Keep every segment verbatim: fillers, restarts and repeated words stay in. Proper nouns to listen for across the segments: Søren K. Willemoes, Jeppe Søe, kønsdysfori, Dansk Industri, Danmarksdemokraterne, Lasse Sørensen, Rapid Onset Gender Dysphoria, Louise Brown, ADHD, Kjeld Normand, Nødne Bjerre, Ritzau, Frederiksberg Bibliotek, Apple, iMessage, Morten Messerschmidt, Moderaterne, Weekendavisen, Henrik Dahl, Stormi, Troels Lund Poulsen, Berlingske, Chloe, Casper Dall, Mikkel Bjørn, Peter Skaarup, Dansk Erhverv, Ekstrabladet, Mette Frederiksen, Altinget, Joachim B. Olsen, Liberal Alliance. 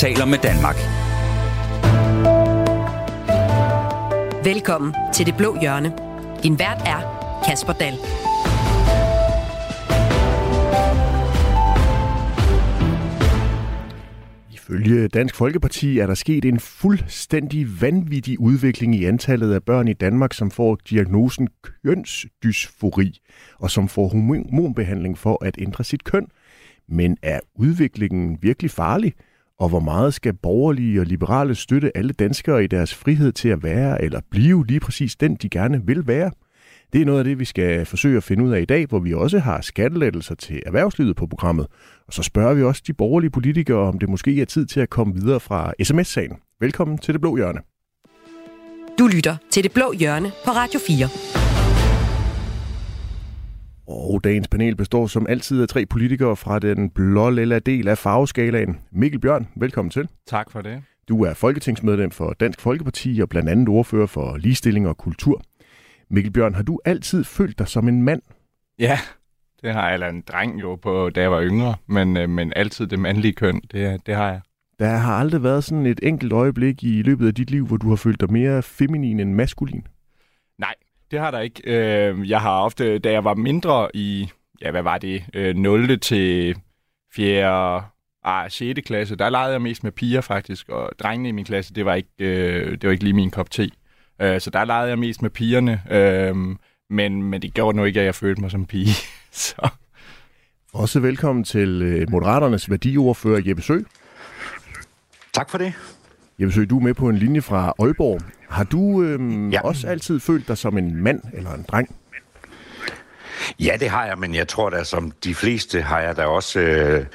taler med Danmark. Velkommen til Det Blå Hjørne. Din vært er Casper Dall. Ifølge Dansk Folkeparti er der sket en fuldstændig vanvittig udvikling i antallet af børn i Danmark, som får diagnosen kønsdysfori og som får hormonbehandling for at ændre sit køn. Men er udviklingen virkelig farlig? Og hvor meget skal borgerlige og liberale støtte alle danskere i deres frihed til at være eller blive lige præcis den, de gerne vil være? Det er noget af det, vi skal forsøge at finde ud af i dag, hvor vi også har skattelettelser til erhvervslivet på programmet. Og så spørger vi også de borgerlige politikere, om det måske er tid til at komme videre fra sms-sagen. Velkommen til Det Blå Hjørne. Du lytter til Det Blå Hjørne på Radio fire. Og dagens panel består som altid af tre politikere fra den blå-lilla del af farveskalaen. Mikkel Bjørn, velkommen til. Tak for det. Du er folketingsmedlem for Dansk Folkeparti og blandt andet ordfører for ligestilling og kultur. Mikkel Bjørn, har du altid følt dig som en mand? Ja, det har jeg, eller en dreng jo, på, da jeg var yngre, men, men altid det mandlige køn, det, det har jeg. Der har aldrig været sådan et enkelt øjeblik i løbet af dit liv, hvor du har følt dig mere feminin end maskulin? Nej, det har der ikke. Jeg har ofte, da jeg var mindre i, ja hvad var det, nul til fjerde, ah, sjette klasse, der legede jeg mest med piger faktisk, og drengene i min klasse, det var ikke, det var ikke lige min kop te. Så der legede jeg mest med pigerne, øhm, men, men det gjorde nu ikke, at jeg følte mig som pige. Så. Også velkommen til Moderaternes værdiordfører, Jeppe Søe. Tak for det. Jeppe Søe, du er med på en linje fra Aalborg. Har du øhm, ja. også altid følt dig som en mand eller en dreng? Ja, det har jeg, men jeg tror da, som de fleste har jeg da også... Øh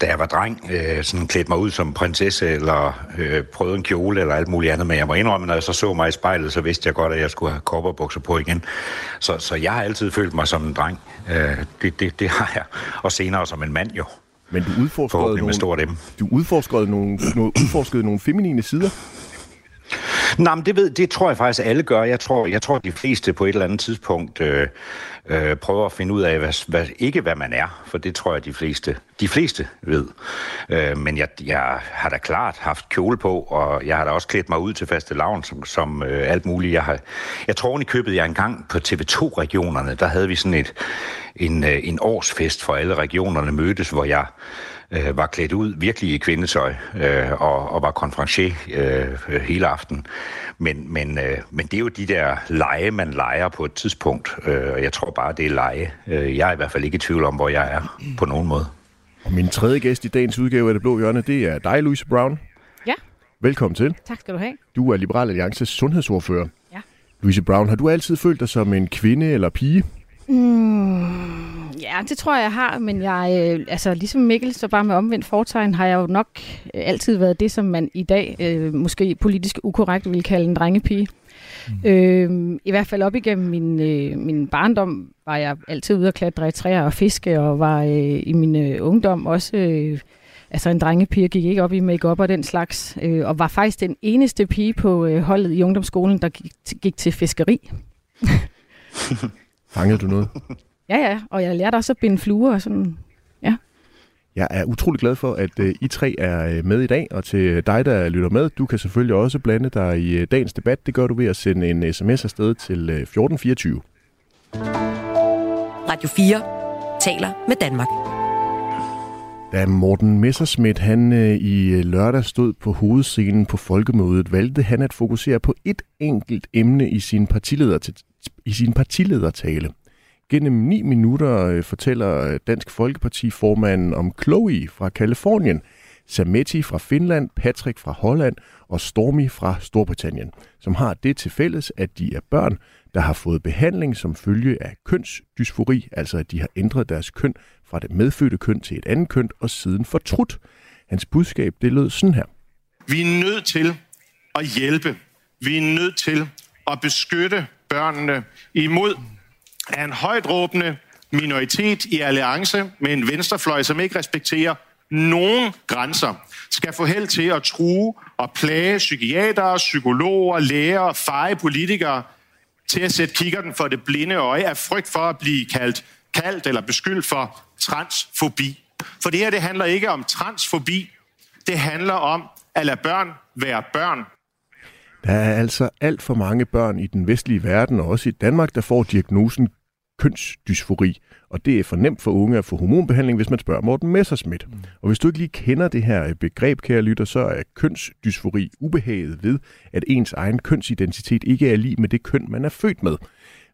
da jeg var dreng, sådan klædte mig ud som prinsesse, eller øh, prøvede en kjole, eller alt muligt andet, men jeg må indrømme, når jeg så så mig i spejlet, så vidste jeg godt, at jeg skulle have korperbukser på igen. Så, så jeg har altid følt mig som en dreng. Øh, det, det, det har jeg. Og senere som en mand, jo. Men du udforskede nogle, med stort du udforskede nogle, nogle, udforskede nogle feminine sider? Nej, men det, ved, det tror jeg faktisk, alle gør. Jeg tror, jeg tror de fleste på et eller andet tidspunkt øh, øh, prøver at finde ud af, hvad, hvad, ikke hvad man er, for det tror jeg, de fleste, de fleste ved. Øh, men jeg, jeg har da klart haft kjole på, og jeg har da også klædt mig ud til fastelavn som, som øh, alt muligt. Jeg, har, jeg tror, at jeg købede jeg engang på T V to-regionerne. Der havde vi sådan et, en, en årsfest, for alle regionerne mødtes, hvor jeg... Øh, var klædt ud virkelig i kvindetøj øh, og, og var konferencier øh, hele aften. Men, men, øh, men det er jo de der lege, man leger på et tidspunkt, øh, og jeg tror bare, det er lege. Jeg er i hvert fald ikke i tvivl om, hvor jeg er på nogen måde. Og min tredje gæst i dagens udgave af Det Blå Hjørne, det er dig, Louise Brown. Ja. Velkommen til. Tak skal du have. Du er Liberal Alliances sundhedsordfører. Ja. Louise Brown, har du altid følt dig som en kvinde eller pige? Mm, ja, det tror jeg, jeg har, men jeg, øh, altså ligesom Mikkel, så bare med omvendt fortegn, har jeg jo nok øh, altid været det, som man i dag øh, måske politisk ukorrekt ville kalde en drengepige. Mm. Øh, I hvert fald op igennem min, øh, min barndom var jeg altid ude at klatre i træer og fiske, og var øh, i min øh, ungdom også... Øh, Altså en drengepige, gik ikke op i make-up og den slags, øh, og var faktisk den eneste pige på øh, holdet i ungdomsskolen, der gik, t- gik til fiskeri. Fangede du noget? Ja, ja, og jeg lærte også at binde fluer og sådan, ja. Jeg er utrolig glad for, at I tre er med i dag, og til dig, der lytter med, du kan selvfølgelig også blande dig i dagens debat. Det gør du ved at sende en sms afsted til fjorten fireogtyve. Radio fire taler med Danmark. Da Morten Messerschmidt han, i lørdag stod på hovedscenen på folkemødet, valgte han at fokusere på et enkelt emne i sin partileder til i sin partiledertale. Gennem ni minutter fortæller Dansk Folkeparti-formanden om Chloe fra Kalifornien, Sametti fra Finland, Patrick fra Holland og Stormi fra Storbritannien, som har det til fælles, at de er børn, der har fået behandling som følge af kønsdysfori, altså at de har ændret deres køn fra det medfødte køn til et andet køn og siden fortrudt. Hans budskab, det lød sådan her. Vi er nødt til at hjælpe. Vi er nødt til at beskytte børnene imod er en højtråbende minoritet i alliance med en venstrefløj, som ikke respekterer nogen grænser, skal få held til at true og plage psykiatere, psykologer, læger og feje politikere til at sætte kikkerten for det blinde øje af frygt for at blive kaldt, kaldt eller beskyldt for transfobi. For det her det handler ikke om transfobi. Det handler om at lade børn være børn. Der er altså alt for mange børn i den vestlige verden, og også i Danmark, der får diagnosen kønsdysfori. Og det er for nemt for unge at få hormonbehandling, hvis man spørger Morten Messerschmidt. Og hvis du ikke lige kender det her begreb, kære lytter, så er kønsdysfori ubehaget ved, at ens egen kønsidentitet ikke er lig med det køn, man er født med.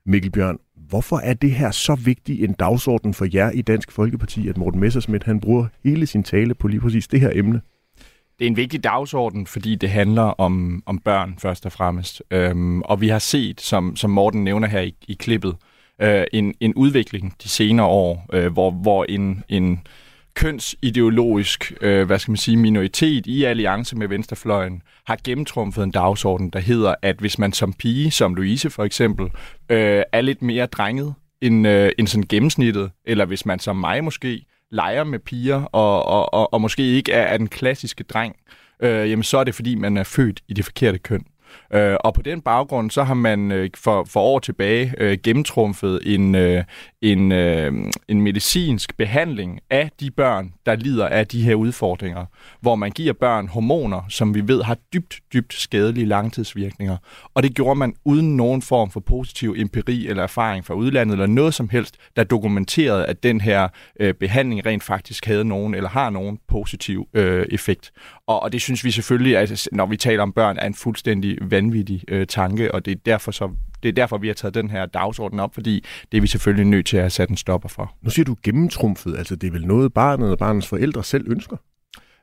Mikkel Bjørn, hvorfor er det her så vigtig en dagsorden for jer i Dansk Folkeparti, at Morten Messerschmidt han bruger hele sin tale på lige præcis det her emne? Det er en vigtig dagsorden, fordi det handler om, om børn først og fremmest. Øhm, og vi har set, som, som Morten nævner her i, i klippet, øh, en, en udvikling de senere år, øh, hvor, hvor en, en kønsideologisk øh, hvad skal man sige, minoritet i alliance med venstrefløjen har gennemtrumfet en dagsorden, der hedder, at hvis man som pige, som Louise for eksempel, øh, er lidt mere drenget end, øh, end sådan gennemsnittet, eller hvis man som mig måske, leger med piger og, og, og, og måske ikke er, er den klassiske dreng, øh, jamen så er det, fordi man er født i det forkerte køn. Øh, og på den baggrund, så har man øh, for, for år tilbage øh, gennemtrumfet en, øh, en, øh, en medicinsk behandling af de børn, der lider af de her udfordringer, hvor man giver børn hormoner, som vi ved har dybt, dybt skadelige langtidsvirkninger. Og det gjorde man uden nogen form for positiv empiri eller erfaring fra udlandet, eller noget som helst, der dokumenterede, at den her øh, behandling rent faktisk havde nogen, eller har nogen positiv øh, effekt. Og, og det synes vi selvfølgelig, at når vi taler om børn, er en fuldstændig vanvittig øh, tanke, og det er derfor så det er derfor, vi har taget den her dagsorden op, fordi det er vi selvfølgelig nødt til at have sat en stopper for. Nu siger du gennemtrumfet, altså det er vel noget barnet og barnets forældre selv ønsker?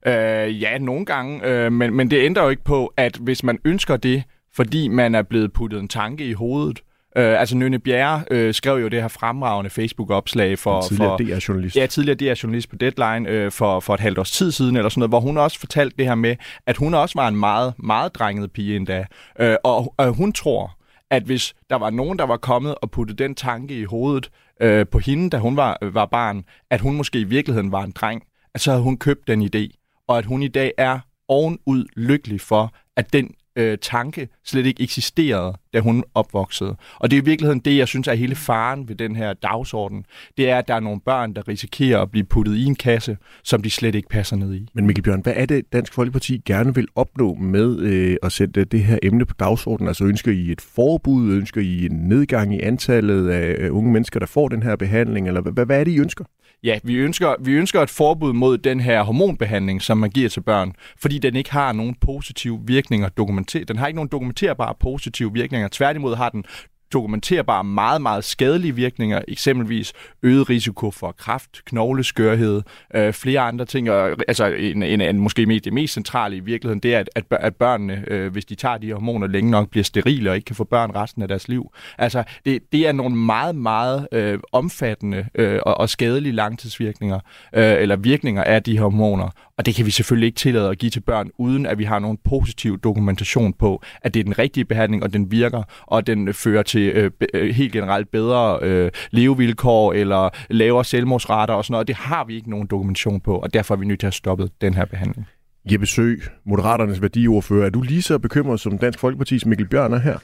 Øh, ja, nogle gange, øh, men, men det ændrer jo ikke på, at hvis man ønsker det, fordi man er blevet puttet en tanke i hovedet, Øh, altså Nødne Bjerre øh, skrev jo det her fremragende Facebook-opslag for... Tidligere D R-journalist. Ja, tidligere D R-journalist på Deadline øh, for, for et halvt års tid siden, eller sådan noget, hvor hun også fortalte det her med, at hun også var en meget, meget drenget pige endda. Øh, og øh, hun tror, at hvis der var nogen, der var kommet og puttet den tanke i hovedet øh, på hende, da hun var, øh, var barn, at hun måske i virkeligheden var en dreng, at så havde hun købt den idé, og at hun i dag er ovenud lykkelig for, at den Øh, tanke slet ikke eksisterede, da hun opvoksede. Og det er i virkeligheden det, jeg synes er hele faren ved den her dagsorden. Det er, at der er nogle børn, der risikerer at blive puttet i en kasse, som de slet ikke passer ned i. Men Mikkel Bjørn, hvad er det, Dansk Folkeparti gerne vil opnå med øh, at sætte det her emne på dagsordenen? Altså ønsker I et forbud? Ønsker I en nedgang i antallet af unge mennesker, der får den her behandling? Eller hvad, hvad er det, I ønsker? Ja, vi ønsker, vi ønsker et forbud mod den her hormonbehandling, som man giver til børn, fordi den ikke har nogen positive virkninger dokumenteret. Den har ikke nogen dokumenterbare positive virkninger. Tværtimod har den dokumenterbare meget, meget skadelige virkninger, eksempelvis øget risiko for kræft, knogleskørhed, øh, flere andre ting. Og, altså en, en, en, måske det mest centrale i virkeligheden, det er, at, at, at børnene, øh, hvis de tager de hormoner længe nok, bliver sterile og ikke kan få børn resten af deres liv. Altså det, det er nogle meget, meget øh, omfattende øh, og, og skadelige langtidsvirkninger, øh, eller virkninger af de hormoner. Og det kan vi selvfølgelig ikke tillade at give til børn, uden at vi har nogen positiv dokumentation på, at det er den rigtige behandling, og den virker, og den fører til Øh, øh, helt generelt bedre øh, levevilkår eller lavere selvmordsrater og sådan noget. Det har vi ikke nogen dokumentation på, og derfor er vi nødt til at stoppe den her behandling. Jeppe Søe, Moderaternes værdiordfører, er du lige så bekymret som Dansk Folkepartis Mikkel Bjørn er her?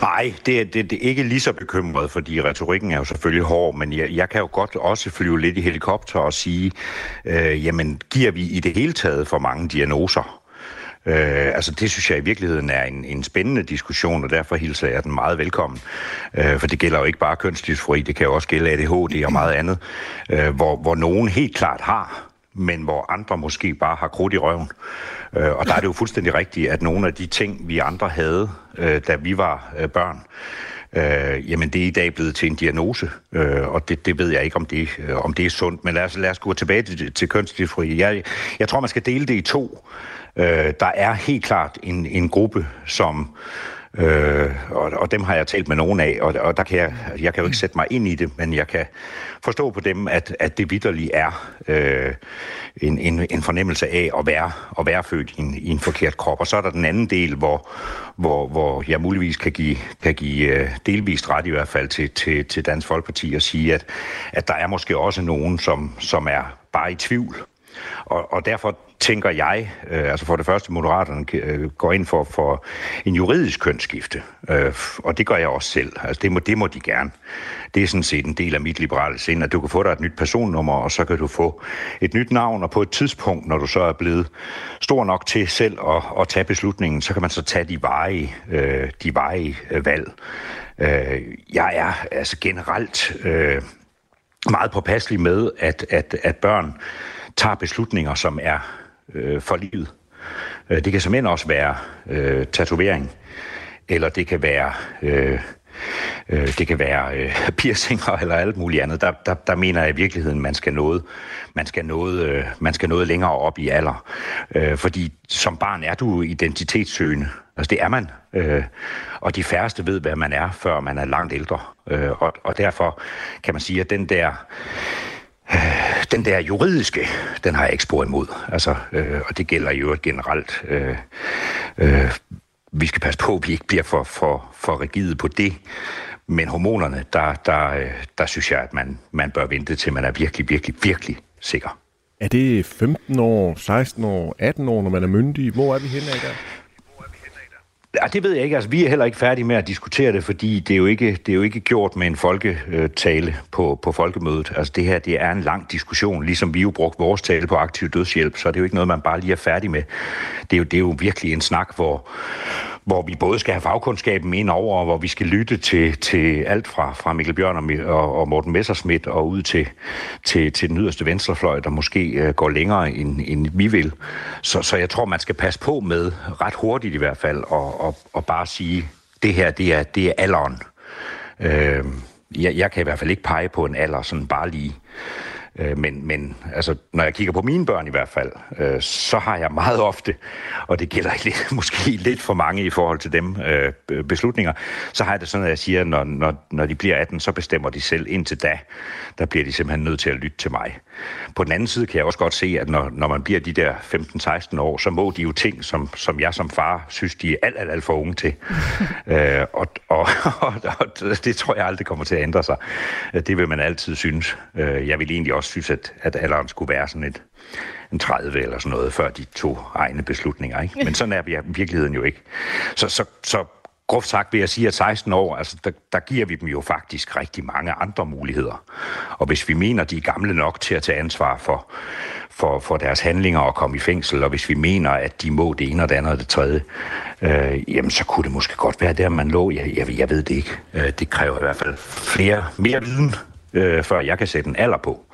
Nej, det er, det, det er ikke lige så bekymret, fordi retorikken er jo selvfølgelig hård, men jeg, jeg kan jo godt også flyve lidt i helikopter og sige, øh, jamen giver vi i det hele taget for mange diagnoser? Øh, altså det synes jeg i virkeligheden er en, en spændende diskussion, og derfor hilser jeg den meget velkommen. Øh, for det gælder jo ikke bare kønsdysfori, det kan jo også gælde A D H D og meget andet, øh, hvor, hvor nogen helt klart har, men hvor andre måske bare har krudt i røven. Øh, og der er det jo fuldstændig rigtigt, at nogle af de ting, vi andre havde, øh, da vi var øh, børn, Øh, jamen det er i dag blevet til en diagnose, øh, og det, det ved jeg ikke, om det, øh, om det er sundt. Men lad os, lad os gå tilbage til, til kønsdysfori. Jeg, jeg tror, man skal dele det i to. Øh, der er helt klart en, en gruppe, som... Øh, og, og dem har jeg talt med nogen af, og, og der kan jeg, jeg kan jo ikke sætte mig ind i det, men jeg kan forstå på dem, at, at det vitterligt er øh, en, en, en fornemmelse af at være, at være født i en, i en forkert krop. Og så er der den anden del, hvor, hvor, hvor jeg muligvis kan give, kan give delvist ret i hvert fald til, til, til Dansk Folkeparti og sige, at, at der er måske også nogen, som, som er bare i tvivl Og, og derfor tænker jeg, øh, altså for det første, Moderaterne øh, går ind for, for en juridisk kønsskifte, øh, og det gør jeg også selv. Altså det må, det må de gerne. Det er sådan set en del af mit liberale sind, at du kan få dig et nyt personnummer, og så kan du få et nyt navn, og på et tidspunkt, når du så er blevet stor nok til selv at, at tage beslutningen, så kan man så tage de varige, øh, de varige øh, valg. Øh, jeg er altså generelt øh, meget påpasselig med, at, at, at børn tager beslutninger, som er øh, for livet. Det kan simpelthen også være øh, tatovering, eller det kan være, øh, øh, det kan være øh, piercinger eller alt muligt andet. Der, der, der mener jeg i virkeligheden, man skal noget, man skal noget, øh, man skal noget længere op i alder. Øh, fordi som barn er du identitetssøgende. Altså det er man. Øh, og de færreste ved, hvad man er, før man er langt ældre. Øh, og, og derfor kan man sige, at den der... Den der juridiske, den har jeg ikke spor imod, altså, øh, og det gælder jo generelt. Øh, øh, vi skal passe på, at vi ikke bliver for, for, for rigide på det, men hormonerne, der, der, der synes jeg, at man, man bør vente til, man er virkelig, virkelig, virkelig sikker. Er det femten år, seksten år, atten år, når man er myndig? Hvor er vi henne af der? Ja, det ved jeg ikke. Altså, vi er heller ikke færdige med at diskutere det, fordi det er jo ikke, det er jo ikke gjort med en folketale på, på folkemødet. Altså, det her det er en lang diskussion. Ligesom vi jo brugte vores tale på aktiv dødshjælp, så det er jo ikke noget, man bare lige er færdig med. Det er jo, det er jo virkelig en snak, hvor, hvor vi både skal have fagkundskaben ind over, og hvor vi skal lytte til, til alt fra, fra Mikkel Bjørn og, og Morten Messerschmidt og ud til, til, til den yderste venstrefløj, der måske går længere, end, end vi vil. Så, så jeg tror, man skal passe på med, ret hurtigt i hvert fald, og Og, og bare sige, det her, det er, det er alderen. Øh, jeg, jeg kan i hvert fald ikke pege på en alder, sådan bare lige. Øh, men men altså, når jeg kigger på mine børn i hvert fald, øh, så har jeg meget ofte, og det gælder lidt, måske lidt for mange i forhold til dem, øh, beslutninger, så har jeg det sådan, at jeg siger, når, når, når de bliver atten, så bestemmer de selv indtil da. Der bliver de simpelthen nødt til at lytte til mig. På den anden side kan jeg også godt se, at når, når man bliver de der femten-seksten år, så må de jo ting, som, som jeg som far synes, de er alt, alt, alt for unge til. øh, og, og, og, og det tror jeg aldrig kommer til at ændre sig. Det vil man altid synes. Jeg vil egentlig også synes, at, at alderen skulle være sådan et, en tredive eller sådan noget, før de tog egne beslutninger. Ikke? Men sådan er vi i virkeligheden jo ikke. Så... så, så groft sagt vil jeg sige, at seksten år, altså der, der giver vi dem jo faktisk rigtig mange andre muligheder. Og hvis vi mener, de er gamle nok til at tage ansvar for, for, for deres handlinger og komme i fængsel, og hvis vi mener, at de må det ene og det andet og det tredje, øh, jamen så kunne det måske godt være der, man lå. Jeg, jeg, jeg ved det ikke. Øh, det kræver i hvert fald flere, mere viden, øh, før jeg kan sætte en alder på.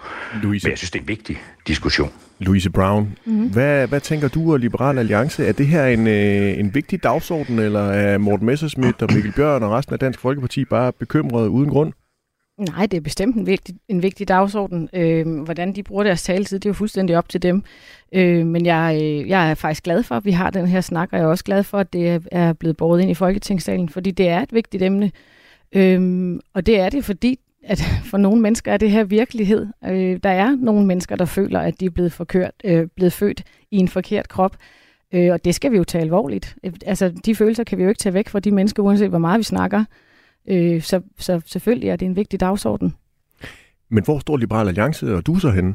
Louise. Men jeg synes, det er en vigtig diskussion. Louise Brown, mm-hmm. hvad, hvad tænker du og Liberal Alliance? Er det her en, øh, en vigtig dagsorden, eller er Morten Messerschmidt og Mikkel Bjørn og resten af Dansk Folkeparti bare bekymrede uden grund? Nej, det er bestemt en vigtig, en vigtig dagsorden. Øh, hvordan de bruger deres taletid, det er jo fuldstændig op til dem. Øh, men jeg, jeg er faktisk glad for, at vi har den her snak, og jeg er også glad for, at det er blevet båret ind i Folketingssalen, fordi det er et vigtigt emne. Øh, og det er det, fordi at for nogle mennesker er det her virkelighed. Øh, der er nogle mennesker, der føler, at de er blevet, forkørt, øh, blevet født i en forkert krop, øh, og det skal vi jo tage alvorligt. Øh, altså, de følelser kan vi jo ikke tage væk fra de mennesker, uanset hvor meget vi snakker. Øh, så, så selvfølgelig er det en vigtig dagsorden. Men hvor står Liberal Alliance og du så henne?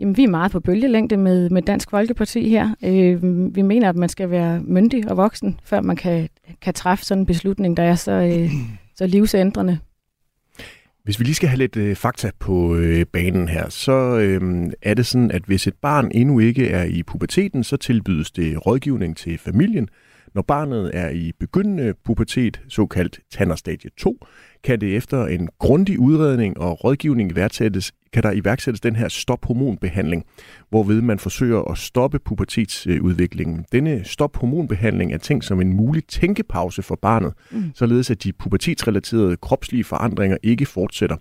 Jamen, vi er meget på bølgelængde med, med Dansk Folkeparti her. Øh, vi mener, at man skal være myndig og voksen, før man kan, kan træffe sådan en beslutning, der er så, øh, så livsændrende. Hvis vi lige skal have lidt øh, fakta på øh, banen her, så øh, er det sådan, at hvis et barn endnu ikke er i puberteten, så tilbydes det rådgivning til familien. Når barnet er i begyndende pubertet, såkaldt Tannerstadie to, kan det efter en grundig udredning og rådgivning værdsættes, kan der iværksættes den her stophormonbehandling, hvorved man forsøger at stoppe pubertetsudviklingen. Denne stophormonbehandling er tænkt som en mulig tænkepause for barnet, mm. således at de pubertetsrelaterede kropslige forandringer ikke fortsætter.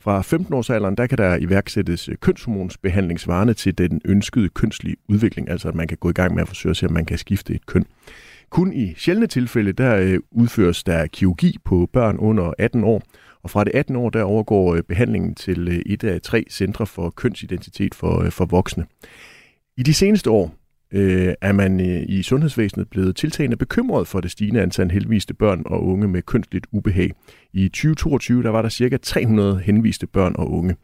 Fra femten-årsalderen, der kan der iværksættes kønshormonsbehandling svarende til den ønskede kønslige udvikling, altså at man kan gå i gang med at forsøge at se, om man kan skifte et køn. Kun i sjældne tilfælde, der udføres der kirurgi på børn under atten år, og fra det atten år, der overgår behandlingen til et af tre centre for kønsidentitet for, for voksne. I de seneste år, øh, er man øh, i sundhedsvæsenet blevet tiltagende bekymret for det stigende antal henviste børn og unge med kønsligt ubehag. I tyve toogtyve der var der cirka tre hundrede henviste børn og unge.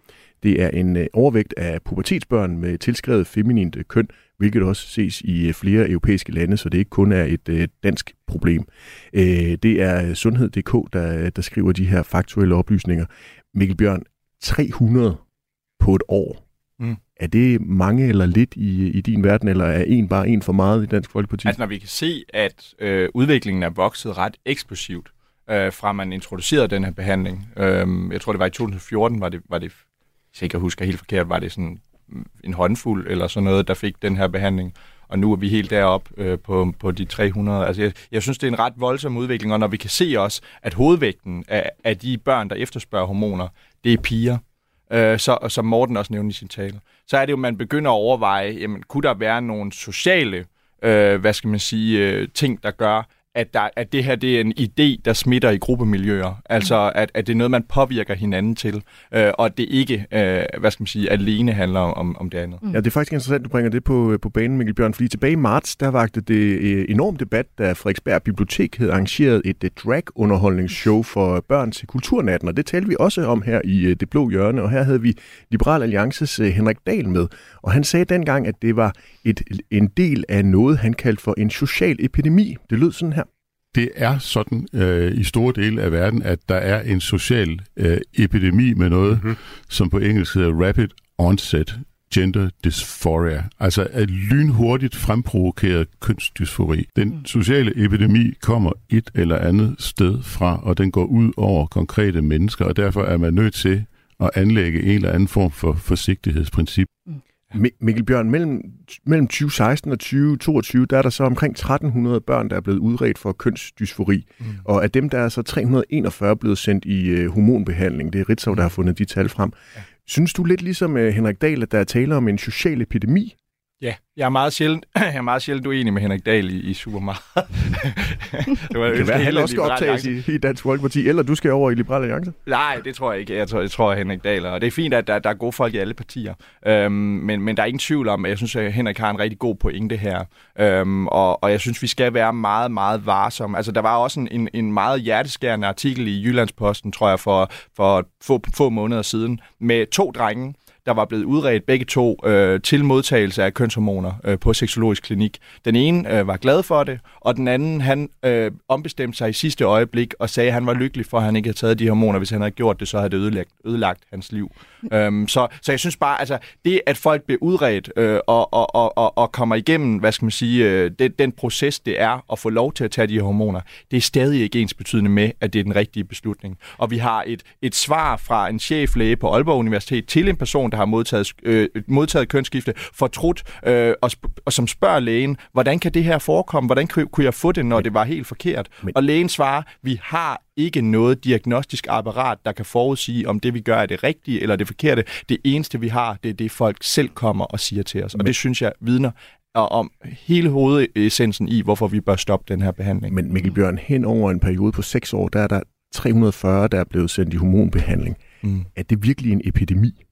Det er en øh, overvægt af pubertetsbørn med tilskrevet feminint øh, køn, hvilket også ses i flere europæiske lande, så det ikke kun er et øh, dansk problem. Øh, det er sundhed punktum d k, der, der skriver de her faktuelle oplysninger. Mikkel Bjørn, tre hundrede på et år. Mm. Er det mange eller lidt i, i din verden, eller er en bare en for meget i Dansk Folkeparti? Altså når vi kan se, at øh, udviklingen er vokset ret eksplosivt, øh, fra man introducerede den her behandling. Øh, jeg tror, det var i to tusind og fjorten, var det, var det hvis jeg ikke husker helt forkert, var det sådan en håndfuld eller sådan noget, der fik den her behandling, og nu er vi helt deroppe øh, på, på de tre hundrede. Altså, jeg, jeg synes, det er en ret voldsom udvikling, og når vi kan se også, at hovedvægten af, af de børn, der efterspørger hormoner, det er piger, øh, så, og som Morten også nævnte i sin tale, så er det jo, man begynder at overveje, jamen, kunne der være nogle sociale, øh, hvad skal man sige, øh, ting, der gør, at, der, at det her det er en idé, der smitter i gruppemiljøer. Altså, at, at det er noget, man påvirker hinanden til, øh, og det ikke, øh, hvad skal man sige, alene handler om, om det andet. Ja, det er faktisk interessant, du bringer det på, på banen, Mikkel Bjørn, fordi tilbage i marts, der vagte det enorm debat, da Frederiksberg Bibliotek havde arrangeret et drag-underholdningsshow for børn til kulturnatten, og det talte vi også om her i Det Blå Hjørne, og her havde vi Liberal Alliances Henrik Dahl med, og han sagde dengang, at det var et, en del af noget, han kaldte for en social epidemi. Det lød sådan her. Det er sådan øh, i store dele af verden, at der er en social øh, epidemi med noget, mm-hmm. som på engelsk hedder Rapid Onset Gender Dysphoria. Altså at lynhurtigt fremprovokeret kønsdysfori. Den sociale epidemi kommer et eller andet sted fra, og den går ud over konkrete mennesker, og derfor er man nødt til at anlægge en eller anden form for forsigtighedsprincip. Mm. Mikkel Bjørn, mellem, mellem tyve seksten og tyve toogtyve, der er der så omkring tretten hundrede børn, der er blevet udredt for kønsdysfori. Mm. Og af dem, der er så tre hundrede og enogfyrre blevet sendt i øh, hormonbehandling. Det er Ritzau, der har fundet de tal frem. Ja. Synes du lidt ligesom øh, Henrik Dahl, at der er tale om en social epidemi? Ja, jeg er meget sjældent, jeg er meget sjældent uenig med Henrik Dahl i, i supermarkedet. Det var kan være, han også skal optages i, i Dansk Folkeparti, eller du skal over i Liberal Alliance? Nej, det tror jeg ikke. Jeg tror, jeg tror Henrik Dahl, og det er fint, at der, der er gode folk i alle partier. Øhm, men, men der er ingen tvivl om, at jeg synes, at Henrik har en rigtig god pointe her. Øhm, og, og jeg synes, vi skal være meget, meget varsomme. Altså, der var også en, en meget hjerteskærende artikel i Jyllandsposten, tror jeg, for, for få, få måneder siden, med to drenge, der var blevet udredt begge to øh, til modtagelse af kønshormoner øh, på sexologisk klinik. Den ene øh, var glad for det, og den anden, han øh, ombestemte sig i sidste øjeblik og sagde, at han var lykkelig for, at han ikke havde taget de hormoner. Hvis han havde gjort det, så havde det ødelagt, ødelagt hans liv. øhm, så, så jeg synes bare, altså det, at folk bliver udredt øh, og, og, og, og kommer igennem, hvad skal man sige, øh, det, den proces, det er at få lov til at tage de hormoner, det er stadig ikke ensbetydende med, at det er den rigtige beslutning. Og vi har et, et svar fra en cheflæge på Aalborg Universitet til en person, der har modtaget, øh, modtaget kønsskifte, fortrudt, øh, og, sp- og som spørger lægen, hvordan kan det her forekomme? Hvordan kunne jeg få det, når det var helt forkert? Men... Og lægen svarer, vi har ikke noget diagnostisk apparat, der kan forudsige, om det vi gør er det rigtige eller det forkerte. Det eneste vi har, det er det folk selv kommer og siger til os. Men... Og det synes jeg vidner om hele hovedessensen i, hvorfor vi bør stoppe den her behandling. Men Mikkel Bjørn, hen over en periode på seks år, der er der tre hundrede og fyrre, der er blevet sendt i hormonbehandling. Mm. Er det virkelig en epidemi?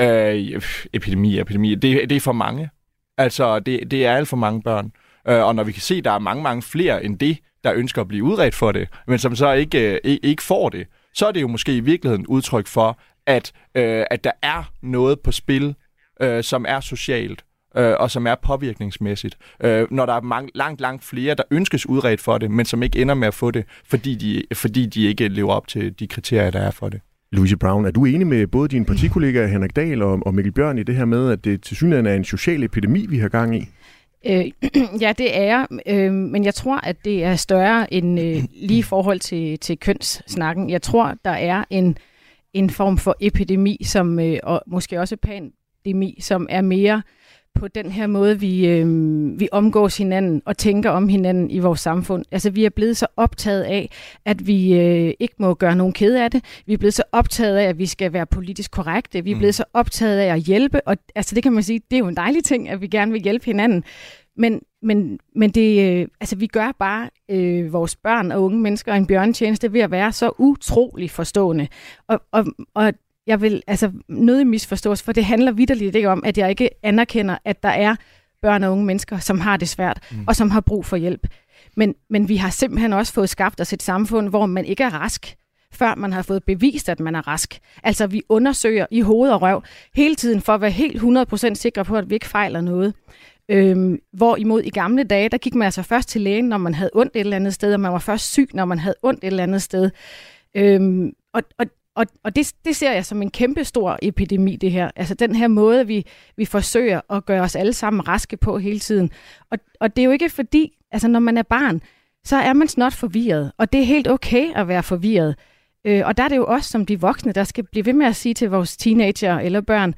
Øh, epidemi, epidemi. Det, det er for mange. Altså, det, det er alt for mange børn. Øh, og når vi kan se, at der er mange, mange flere end det, der ønsker at blive udredt for det, men som så ikke, øh, ikke får det, så er det jo måske i virkeligheden udtryk for, at, øh, at der er noget på spil, øh, som er socialt, øh, og som er påvirkningsmæssigt. Øh, når der er mange, langt, langt flere, der ønskes udredt for det, men som ikke ender med at få det, fordi de, fordi de ikke lever op til de kriterier, der er for det. Louise Brown, er du enig med både dine partikollegaer Henrik Dahl og, og Mikkel Bjørn i det her med, at det tilsyneladende er en social epidemi, vi har gang i? Øh, ja, det er jeg, øh, men jeg tror, at det er større end øh, lige i forhold til, til kønssnakken. Jeg tror, der er en, en form for epidemi, som, øh, og måske også pandemi, som er mere på den her måde, vi, øh, vi omgås hinanden og tænker om hinanden i vores samfund. Altså, vi er blevet så optaget af, at vi øh, ikke må gøre nogen kede af det. Vi er blevet så optaget af, at vi skal være politisk korrekte. Vi er blevet mm. så optaget af at hjælpe. Og altså, det kan man sige, det er jo en dejlig ting, at vi gerne vil hjælpe hinanden. Men, men, men det, øh, altså, vi gør bare øh, vores børn og unge mennesker en bjørnetjeneste ved at være så utrolig forstående. Og, og, og Jeg vil altså nødig misforstås, for det handler vitterligt ikke om, at jeg ikke anerkender, at der er børn og unge mennesker, som har det svært, mm. og som har brug for hjælp. Men, men vi har simpelthen også fået skabt os et samfund, hvor man ikke er rask, før man har fået bevist, at man er rask. Altså, vi undersøger i hoved og røv hele tiden for at være helt hundrede procent sikre på, at vi ikke fejler noget. Øhm, hvorimod i gamle dage, der gik man altså først til lægen, når man havde ondt et eller andet sted, og man var først syg, når man havde ondt et eller andet sted. Øhm, og og Og, og det, det ser jeg som en kæmpestor epidemi, det her. Altså den her måde, vi, vi forsøger at gøre os alle sammen raske på hele tiden. Og, og det er jo ikke fordi, altså når man er barn, så er man snot forvirret. Og det er helt okay at være forvirret. Øh, og der er det jo også som de voksne, der skal blive ved med at sige til vores teenager eller børn,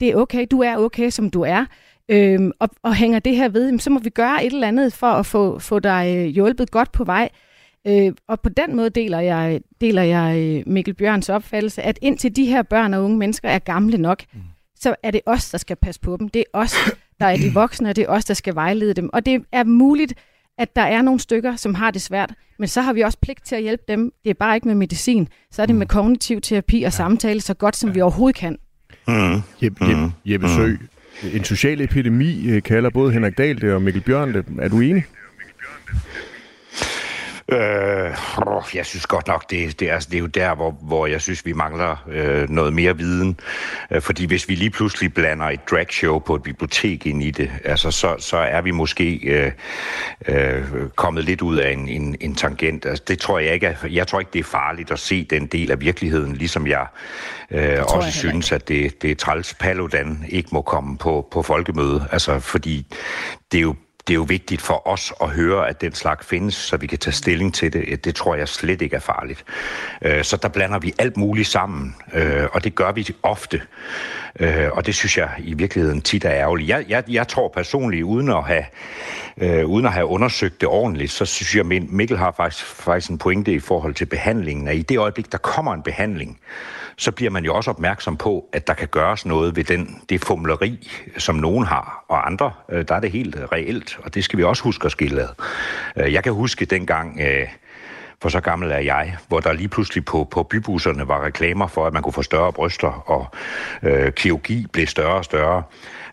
det er okay, du er okay, som du er. Øh, og, og hænger det her ved, så må vi gøre et eller andet for at få, få dig hjulpet godt på vej. Øh, og på den måde deler jeg, deler jeg Mikkel Bjørns opfattelse, at indtil de her børn og unge mennesker er gamle nok, mm. så er det os, der skal passe på dem. Det er os, der er de voksne, og det er os, der skal vejlede dem. Og det er muligt, at der er nogle stykker, som har det svært, men så har vi også pligt til at hjælpe dem. Det er bare ikke med medicin, så er det med kognitiv terapi og ja. samtale så godt, som ja. vi overhovedet kan. Mm. Jeppe, Jeppe, Jeppe Søe, en social epidemi kalder både Henrik Dahl det og Mikkel Bjørn det. Er du enig? Øh, jeg synes godt nok, det, det, er, det er jo der, hvor, hvor jeg synes, vi mangler øh, noget mere viden. Fordi hvis vi lige pludselig blander et dragshow på et bibliotek ind i det, altså, så, så er vi måske øh, øh, kommet lidt ud af en, en, en tangent. Altså, det tror jeg ikke er, jeg tror ikke, det er farligt at se den del af virkeligheden, ligesom jeg øh, også jeg synes, at det, det er træls Paludan ikke må komme på, på folkemøde. Altså, fordi det er jo Det er jo vigtigt for os at høre, at den slags findes, så vi kan tage stilling til det. Det tror jeg slet ikke er farligt. Så der blander vi alt muligt sammen, og det gør vi ofte. Og det synes jeg i virkeligheden tit er ærgerligt. Jeg, jeg, jeg tror personligt, uden at, have, øh, uden at have undersøgt det ordentligt, så synes jeg, at Mikkel har faktisk, faktisk en pointe i forhold til behandlingen. At i det øjeblik, der kommer en behandling, så bliver man jo også opmærksom på, at der kan gøres noget ved den, det fumleri, som nogen har, og andre, der er det helt reelt, og det skal vi også huske at skille ad. Jeg kan huske dengang, for så gammel er jeg, hvor der lige pludselig på, på bybusserne var reklamer for, at man kunne få større bryster, og øh, kirurgi blev større og større.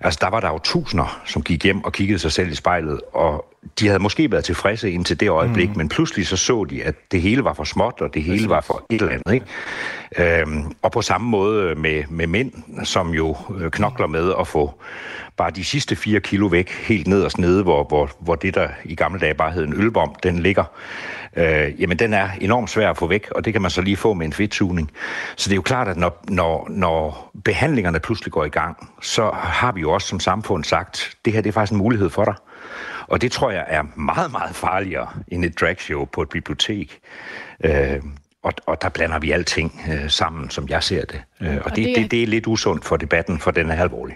Altså, der var der jo tusinder, som gik hjem og kiggede sig selv i spejlet, og de havde måske været tilfredse indtil det øjeblik, mm. men pludselig så så de, at det hele var for småt, og det hele var for et eller andet. Ikke? Øhm, og på samme måde med, med mænd, som jo knokler med at få bare de sidste fire kilo væk, helt nederst nede, hvor, hvor, hvor det, der i gamle dage bare hed en ølbom, den ligger. Øh, jamen, den er enormt svær at få væk, og det kan man så lige få med en fedtsugning. Så det er jo klart, at når, når, når behandlingerne pludselig går i gang, så har vi jo også som samfund sagt, det her det er faktisk en mulighed for dig. Og det tror jeg er meget, meget farligere end et dragshow på et bibliotek. Øh, og, og der blander vi alting øh, sammen, som jeg ser det. Øh, og og det, det, er... Det, det er lidt usundt for debatten, for den er alvorlig.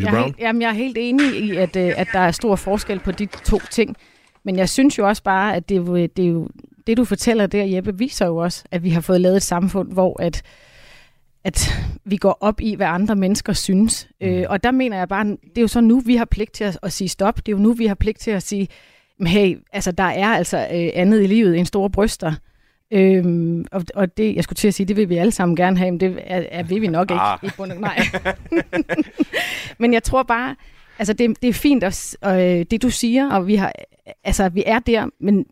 Jeg er, helt, jamen, jeg er helt enig i, at, at der er stor forskel på de to ting. Men jeg synes jo også bare, at det, det, jo, det du fortæller der, Jeppe, viser jo også, at vi har fået lavet et samfund, hvor at, at vi går op i, hvad andre mennesker synes. Øh, og der mener jeg bare, det er jo så nu, vi har pligt til at, at sige stop. Det er jo nu, vi har pligt til at sige, hey, altså der er altså øh, andet i livet end store bryster. Øhm, og, og det, jeg skulle til at sige, det vil vi alle sammen gerne have, men det er, er, vil vi nok ikke. Ah. I bund, nej. Men jeg tror bare, altså det, det er fint, at, og, det du siger, og vi har, altså vi er der, men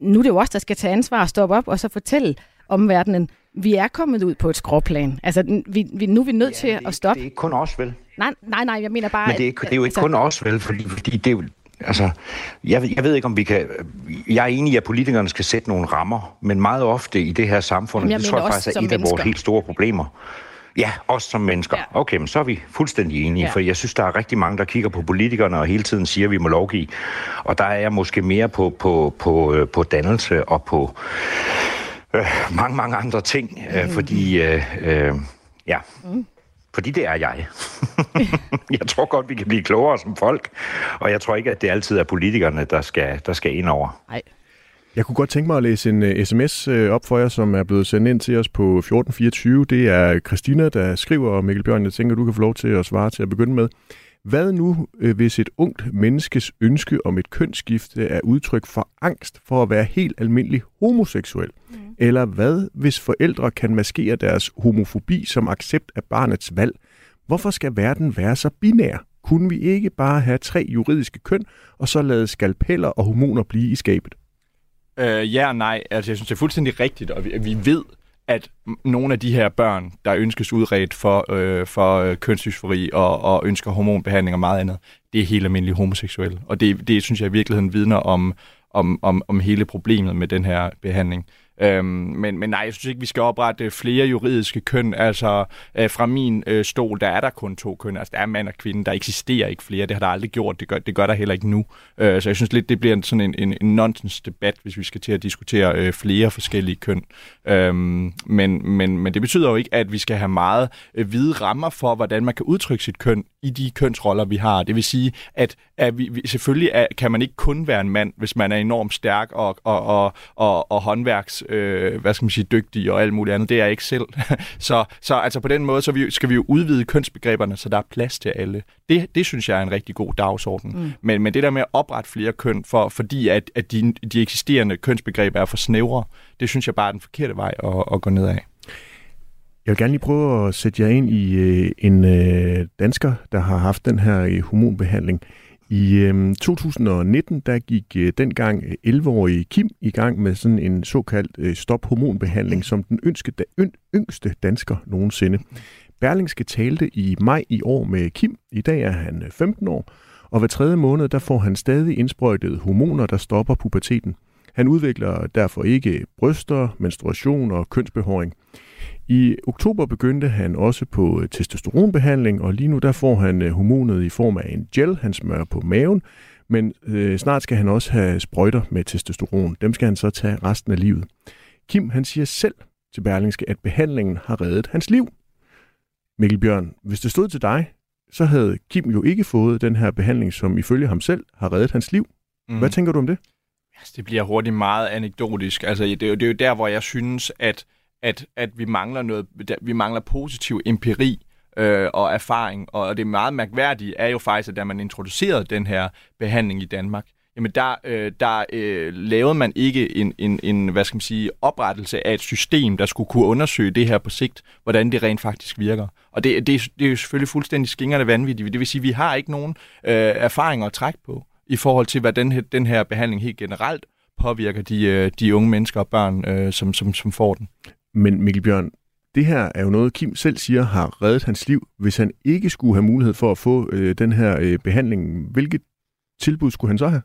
nu er det jo også, der skal tage ansvar og stoppe op, og så fortælle omverdenen, vi er kommet ud på et skråplan. Altså, vi, vi, nu er vi nødt ja, til at ikke, stoppe. Det er ikke kun os, vel? Nej, nej, nej, jeg mener bare... Men det er, ikke, det er jo ikke altså, kun os, vel? Fordi, fordi det er jo... Altså, jeg, jeg ved ikke, om vi kan... Jeg er enig i, at politikerne skal sætte nogle rammer, men meget ofte i det her samfund, det tror jeg faktisk er et mennesker. Af vores helt store problemer. Ja, os som mennesker. Ja. Okay, men så er vi fuldstændig enige, ja. For jeg synes, der er rigtig mange, der kigger på politikerne og hele tiden siger, at vi må lovgive. Og der er jeg måske mere på, på, på, på dannelse og på øh, mange, mange andre ting, øh, mm. fordi... Øh, øh, ja... Mm. Fordi det er jeg. Jeg tror godt, vi kan blive klogere som folk, og jeg tror ikke, at det altid er politikerne, der skal, der skal ind over. Nej. Jeg kunne godt tænke mig at læse en uh, sms uh, op for jer, som er blevet sendt ind til os på fjorten fireogtyve. Det er Christina, der skriver, og Mikkel Bjørn, jeg tænker, du kan få lov til at svare til at begynde med. Hvad nu, uh, hvis et ungt menneskes ønske om et kønsskifte er udtryk for angst for at være helt almindelig homoseksuel? Mm. Eller hvad, hvis forældre kan maskere deres homofobi som accept af barnets valg? Hvorfor skal verden være så binær? Kunne vi ikke bare have tre juridiske køn, og så lade skalpeller og hormoner blive i skabet? Øh, ja og nej. Altså, jeg synes, det er fuldstændig rigtigt, og vi, vi ved, at nogle af de her børn, der ønskes udredt for, øh, for kønsdysfori og, og ønsker hormonbehandling og meget andet, det er helt almindelige homoseksuelle. Og det, det synes jeg i virkeligheden vidner om, om, om, om hele problemet med den her behandling. Øhm, men, men nej, jeg synes ikke, vi skal oprette flere juridiske køn. Altså, øh, fra min øh, stol, der er der kun to køn. Altså, der er mand og kvinde, der eksisterer ikke flere. Det har der aldrig gjort. Det gør, det gør der heller ikke nu. Øh, så jeg synes lidt, det bliver sådan en, en, en nonsens-debat, hvis vi skal til at diskutere øh, flere forskellige køn. Øhm, men, men, men det betyder jo ikke, at vi skal have meget øh, hvide rammer for, hvordan man kan udtrykke sit køn i de kønsroller, vi har. Det vil sige, at, at vi, vi, selvfølgelig er, kan man ikke kun være en mand, hvis man er enormt stærk og, og, og, og, og håndværks Øh, hvad skal man sige, dygtige og alt muligt andet. Det er jeg ikke selv. så, så altså på den måde, så vi, skal vi jo udvide kønsbegreberne, så der er plads til alle. Det, det synes jeg er en rigtig god dagsorden. Mm. Men, men det der med at oprette flere køn, for, fordi at, at de, de eksisterende kønsbegreber er for snævre, det synes jeg bare er den forkerte vej at, at gå ned af. Jeg vil gerne lige prøve at sætte jer ind i øh, en øh, dansker, der har haft den her øh, hormonbehandling. I øh, to tusind og nitten, der gik øh, dengang elleve-årige Kim i gang med sådan en såkaldt øh, stop-hormonbehandling, som den ønske, da, yng, yngste dansker nogensinde. Berlingske talte i maj i år med Kim. I dag er han femten år, og hver tredje måned, der får han stadig indsprøjtet hormoner, der stopper puberteten. Han udvikler derfor ikke bryster, menstruation og kønsbehåring. I oktober begyndte han også på testosteronbehandling, og lige nu der får han hormonet i form af en gel, han smører på maven, men øh, snart skal han også have sprøjter med testosteron. Dem skal han så tage resten af livet. Kim, han siger selv til Berlingske, at behandlingen har reddet hans liv. Mikkel Bjørn, hvis det stod til dig, så havde Kim jo ikke fået den her behandling, som ifølge ham selv har reddet hans liv. Mm. Hvad tænker du om det? Altså, det bliver hurtigt meget anekdotisk. Altså, det, det er jo der, hvor jeg synes, at At, at vi mangler noget, vi mangler positiv empiri øh, og erfaring, og det meget mærkværdige er jo faktisk, at da man introducerede den her behandling i Danmark, jamen der, øh, der øh, lavede man ikke en, en, en, hvad skal man sige, oprettelse af et system, der skulle kunne undersøge det her på sigt, hvordan det rent faktisk virker. Og det, det, det er jo selvfølgelig fuldstændig skingrende vanvittigt, det vil sige, at vi har ikke nogen øh, erfaringer at trække på, i forhold til, hvad den her, den her behandling helt generelt påvirker de, de unge mennesker og børn, øh, som, som, som får den. Men Mikkel Bjørn, det her er jo noget, Kim selv siger har reddet hans liv. Hvis han ikke skulle have mulighed for at få øh, den her øh, behandling, hvilket tilbud skulle han så have?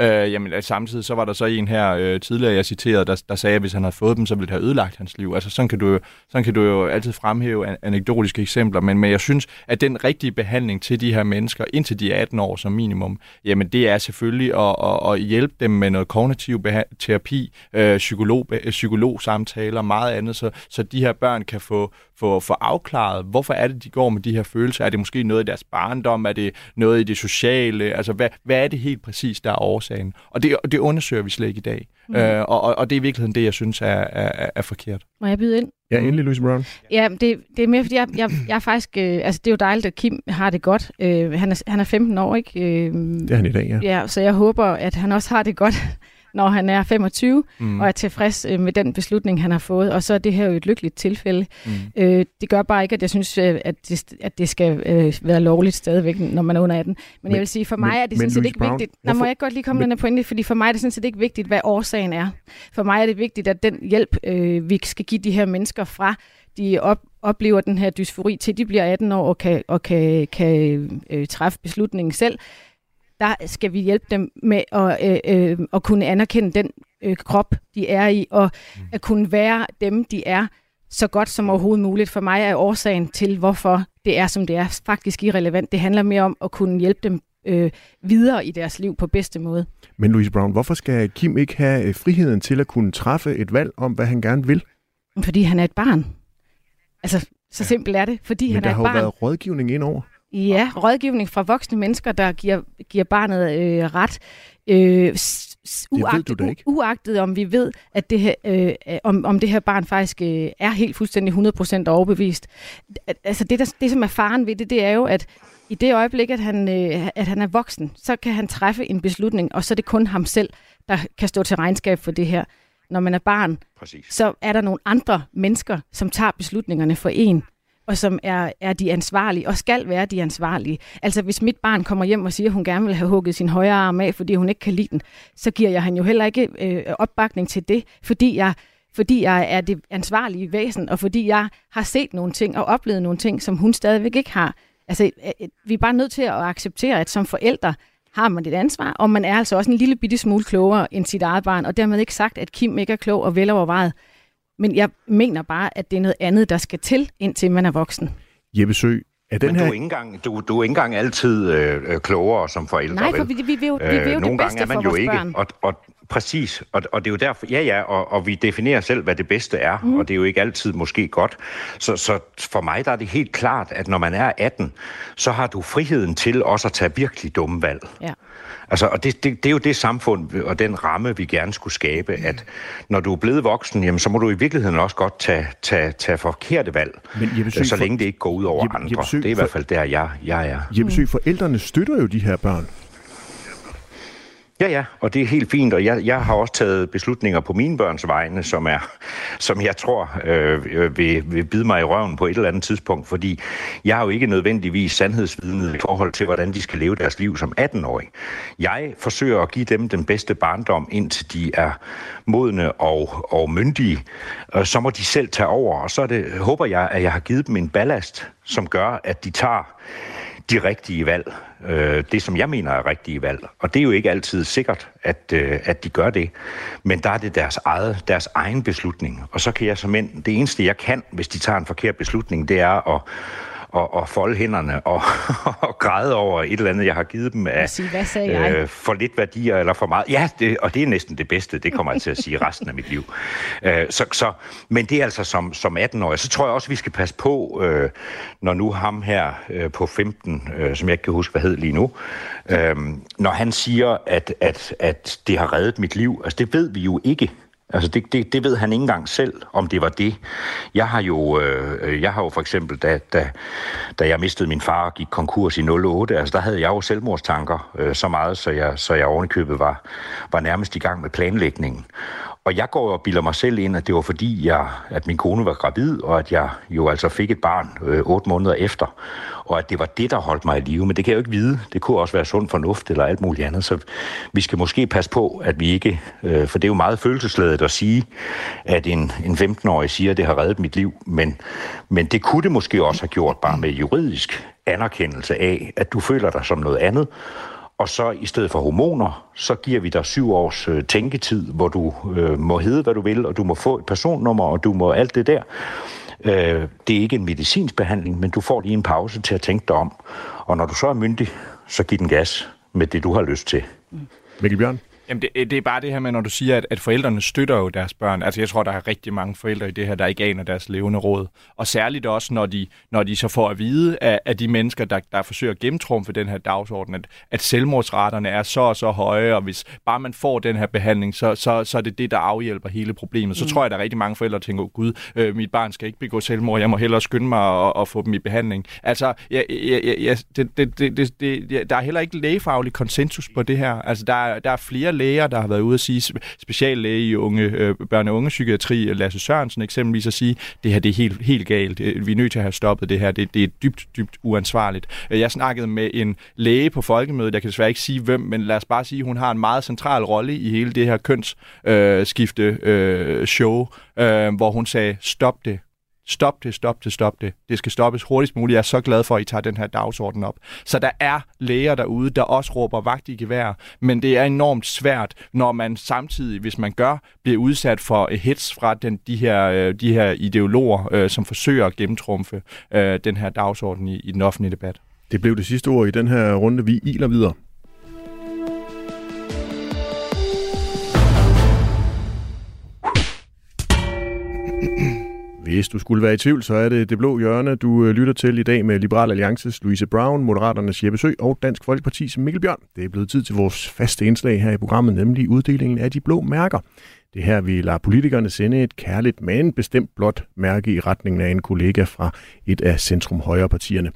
Øh, jamen samtidig så var der så en her øh, tidligere, jeg citerede, der, der sagde, at hvis han havde fået dem, så ville det have ødelagt hans liv. Altså sådan kan du, sådan kan du jo altid fremhæve an- anekdotiske eksempler, men, men jeg synes, at den rigtige behandling til de her mennesker, indtil de er atten år som minimum, jamen det er selvfølgelig at, at, at hjælpe dem med noget kognitiv beha- terapi, øh, psykolog, øh, psykologsamtaler og meget andet, så, så de her børn kan få, få, få afklaret, hvorfor er det, de går med de her følelser? Er det måske noget i deres barndom? Er det noget i det sociale? Altså hvad, hvad er det helt præcis, der er over? Og det, det undersøger vi slet ikke i dag. Mm. Øh, og, og det er i virkeligheden det, jeg synes er, er, er forkert. Må jeg byde ind? Ja, endelig, Louise Brown. Ja, det, det er mere, fordi jeg, jeg, jeg er faktisk... Øh, altså, det er jo dejligt, at Kim har det godt. Øh, han, er, han er femten år, ikke? Øh, det er han i dag, ja. Ja, så jeg håber, at han også har det godt, når han er femogtyve, mm. og er tilfreds med den beslutning, han har fået. Og så er det her jo et lykkeligt tilfælde. Mm. Øh, det gør bare ikke, at jeg synes, at det, at det skal øh, være lovligt stadigvæk, når man er under atten. Men, men jeg vil sige, for mig men, er det sådan set ikke Brown, vigtigt... Nå, må jeg godt lige komme med den her pointe, fordi for mig er det sådan set ikke vigtigt, hvad årsagen er. For mig er det vigtigt, at den hjælp, øh, vi skal give de her mennesker fra, de op, oplever den her dysfori til, de bliver atten år og kan, og kan, kan øh, træffe beslutningen selv. Der skal vi hjælpe dem med at, øh, øh, at kunne anerkende den øh, krop, de er i, og at kunne være dem, de er, så godt som overhovedet muligt. For mig er årsagen til, hvorfor det er, som det er, faktisk irrelevant. Det handler mere om at kunne hjælpe dem øh, videre i deres liv på bedste måde. Men Louise Brown, hvorfor skal Kim ikke have friheden til at kunne træffe et valg om, hvad han gerne vil? Fordi han er et barn. Altså, så simpelt er det. Fordi Men han er et barn. Men der har jo været rådgivning indover. Ja, rådgivning fra voksne mennesker, der giver, giver barnet øh, ret. Øh, s- uagtet, u- uagtet om vi ved, at det her, øh, om, om det her barn faktisk øh, er helt fuldstændig hundrede procent overbevist. Altså det, der, det, som er faren ved det, det er jo, at i det øjeblik, at han, øh, at han er voksen, så kan han træffe en beslutning, og så er det kun ham selv, der kan stå til regnskab for det her. Når man er barn, Præcis. Så er der nogle andre mennesker, som tager beslutningerne for en. og som er, er de ansvarlige, og skal være de ansvarlige. Altså, hvis mit barn kommer hjem og siger, at hun gerne vil have hugget sin højre arm af, fordi hun ikke kan lide den, så giver jeg han jo heller ikke øh, opbakning til det, fordi jeg, fordi jeg er det ansvarlige væsen, og fordi jeg har set nogle ting og oplevet nogle ting, som hun stadigvæk ikke har. Altså, vi er bare nødt til at acceptere, at som forældre har man et ansvar, og man er altså også en lille bitte smule klogere end sit eget barn, og dermed ikke sagt, at Kim ikke er klog og velovervejet. Men jeg mener bare, at det er noget andet, der skal til, indtil man er voksen. Jeppe Søe, er den men her... Du er ikke engang, du, du er ikke engang altid øh, klogere som forældre. Nej, for vi, vi, vi, vi, øh, vi vil jo det bedste for vores børn. Og, og, præcis, og, og det er jo derfor... Ja, ja, og, og vi definerer selv, hvad det bedste er, mm. og det er jo ikke altid måske godt. Så, så for mig der er det helt klart, at når man er atten, så har du friheden til også at tage virkelig dumme valg. Ja. Altså, og det, det, det er jo det samfund og den ramme, vi gerne skulle skabe, at når du er blevet voksen, jamen, så må du i virkeligheden også godt tage, tage, tage forkerte valg, men Søe, så længe det ikke går ud over Jeppe, andre. Jeppe Søe, det er i hvert fald der, jeg, jeg er. Jeppe Søe, forældrene støtter jo de her børn. Ja, ja, og det er helt fint, og jeg, jeg har også taget beslutninger på mine børns vegne, som, er, som jeg tror øh, vil, vil bide mig i røven på et eller andet tidspunkt, fordi jeg er jo ikke nødvendigvis sandhedsvidende i forhold til, hvordan de skal leve deres liv som atten-årige. Jeg forsøger at give dem den bedste barndom, indtil de er modne og, og myndige, og så må de selv tage over, og så er det, håber jeg, at jeg har givet dem en ballast, som gør, at de tager de rigtige valg, øh, det som jeg mener er rigtige valg, og det er jo ikke altid sikkert, at, øh, at de gør det, men der er det deres, eget, deres egen beslutning, og så kan jeg som end, det eneste jeg kan, hvis de tager en forkert beslutning, det er at, at, at folde hænderne og, og græde over et eller andet, jeg har givet dem af sige, øh, for lidt værdier eller for meget, ja, det, og det er næsten det bedste, det kommer jeg til at sige resten af mit liv. Øh, så, så, men det er altså som, som atten-årig, så tror jeg også, vi skal passe på, øh, når nu ham her øh, på femten, som jeg ikke kan huske, hvad hed lige nu, øhm, når han siger, at, at, at det har reddet mit liv. Altså, det ved vi jo ikke. Altså, det, det, det ved han ikke engang selv, om det var det. Jeg har jo, øh, jeg har jo for eksempel, da, da, da jeg mistede min far og gik konkurs i nul otte, altså, der havde jeg jo selvmordstanker øh, så meget, så jeg, så jeg ovenikøbet var, var nærmest i gang med planlægningen. Og jeg går og bilder mig selv ind, at det var fordi, jeg, at min kone var gravid, og at jeg jo altså fik et barn øh, otte måneder efter, og at det var det, der holdt mig i live. Men det kan jeg jo ikke vide. Det kunne også være sund fornuft eller alt muligt andet. Så vi skal måske passe på, at vi ikke... Øh, for det er jo meget følelsesladet at sige, at en, en femten-årig siger, at det har reddet mit liv. Men, men det kunne det måske også have gjort bare med juridisk anerkendelse af, at du føler dig som noget andet. Og så i stedet for hormoner, så giver vi dig syv års øh, tænketid, hvor du øh, må hedde, hvad du vil, og du må få et personnummer, og du må alt det der. Øh, det er ikke en medicinsk behandling, men du får lige en pause til at tænke dig om. Og når du så er myndig, så giv den gas med det, du har lyst til. Mikkel Bjørn? Jamen det, det er bare det her med, når du siger, at, at forældrene støtter jo deres børn. Altså jeg tror, der er rigtig mange forældre i det her, der ikke aner deres levende råd. Og særligt også, når de, når de så får at vide af, af de mennesker, der, der forsøger at gennemtrumfe den her dagsorden, at, at selvmordsraterne er så og så høje, og hvis bare man får den her behandling, så, så, så er det det, der afhjælper hele problemet. Så mm. tror jeg, der er rigtig mange forældre, der tænker, oh, gud, øh, mit barn skal ikke begå selvmord, jeg må hellere skynde mig og, og få dem i behandling. Altså, jeg, jeg, jeg, det, det, det, det, der er heller ikke lægefaglig konsensus på det her. Altså, der, der er flere læger, der har været ude at sige, speciallæge i unge, øh, børne- og ungepsykiatri, Lasse Sørensen eksempelvis, at sige, det her det er helt, helt galt, vi er nødt til at have stoppet det her, det, det er dybt, dybt uansvarligt. Jeg snakkede med en læge på folkemødet, jeg kan desværre ikke sige hvem, men lad os bare sige, hun har en meget central rolle i hele det her kønsskifte øh, øh, show, øh, hvor hun sagde, stop det. Stop det, stop det, stop det. Det skal stoppes hurtigst muligt. Jeg er så glad for, at I tager den her dagsorden op. Så der er læger derude, der også råber vagt i gevær, men det er enormt svært, når man samtidig, hvis man gør, bliver udsat for hets fra den, de, her, de her ideologer, som forsøger at gennemtrumfe den her dagsorden i, i den offentlige debat. Det blev det sidste ord i den her runde. Vi iler videre. Hvis du skulle være i tvivl, så er det Det Blå Hjørne, du lytter til i dag med Liberal Alliances Louise Brown, Moderaternes Jeppe Søe og Dansk Folkepartis Mikkel Bjørn. Det er blevet tid til vores faste indslag her i programmet, nemlig uddelingen af de blå mærker. Det her, vi lader politikerne sende et kærligt, men bestemt blåt mærke i retningen af en kollega fra et af centrum-højre-partierne.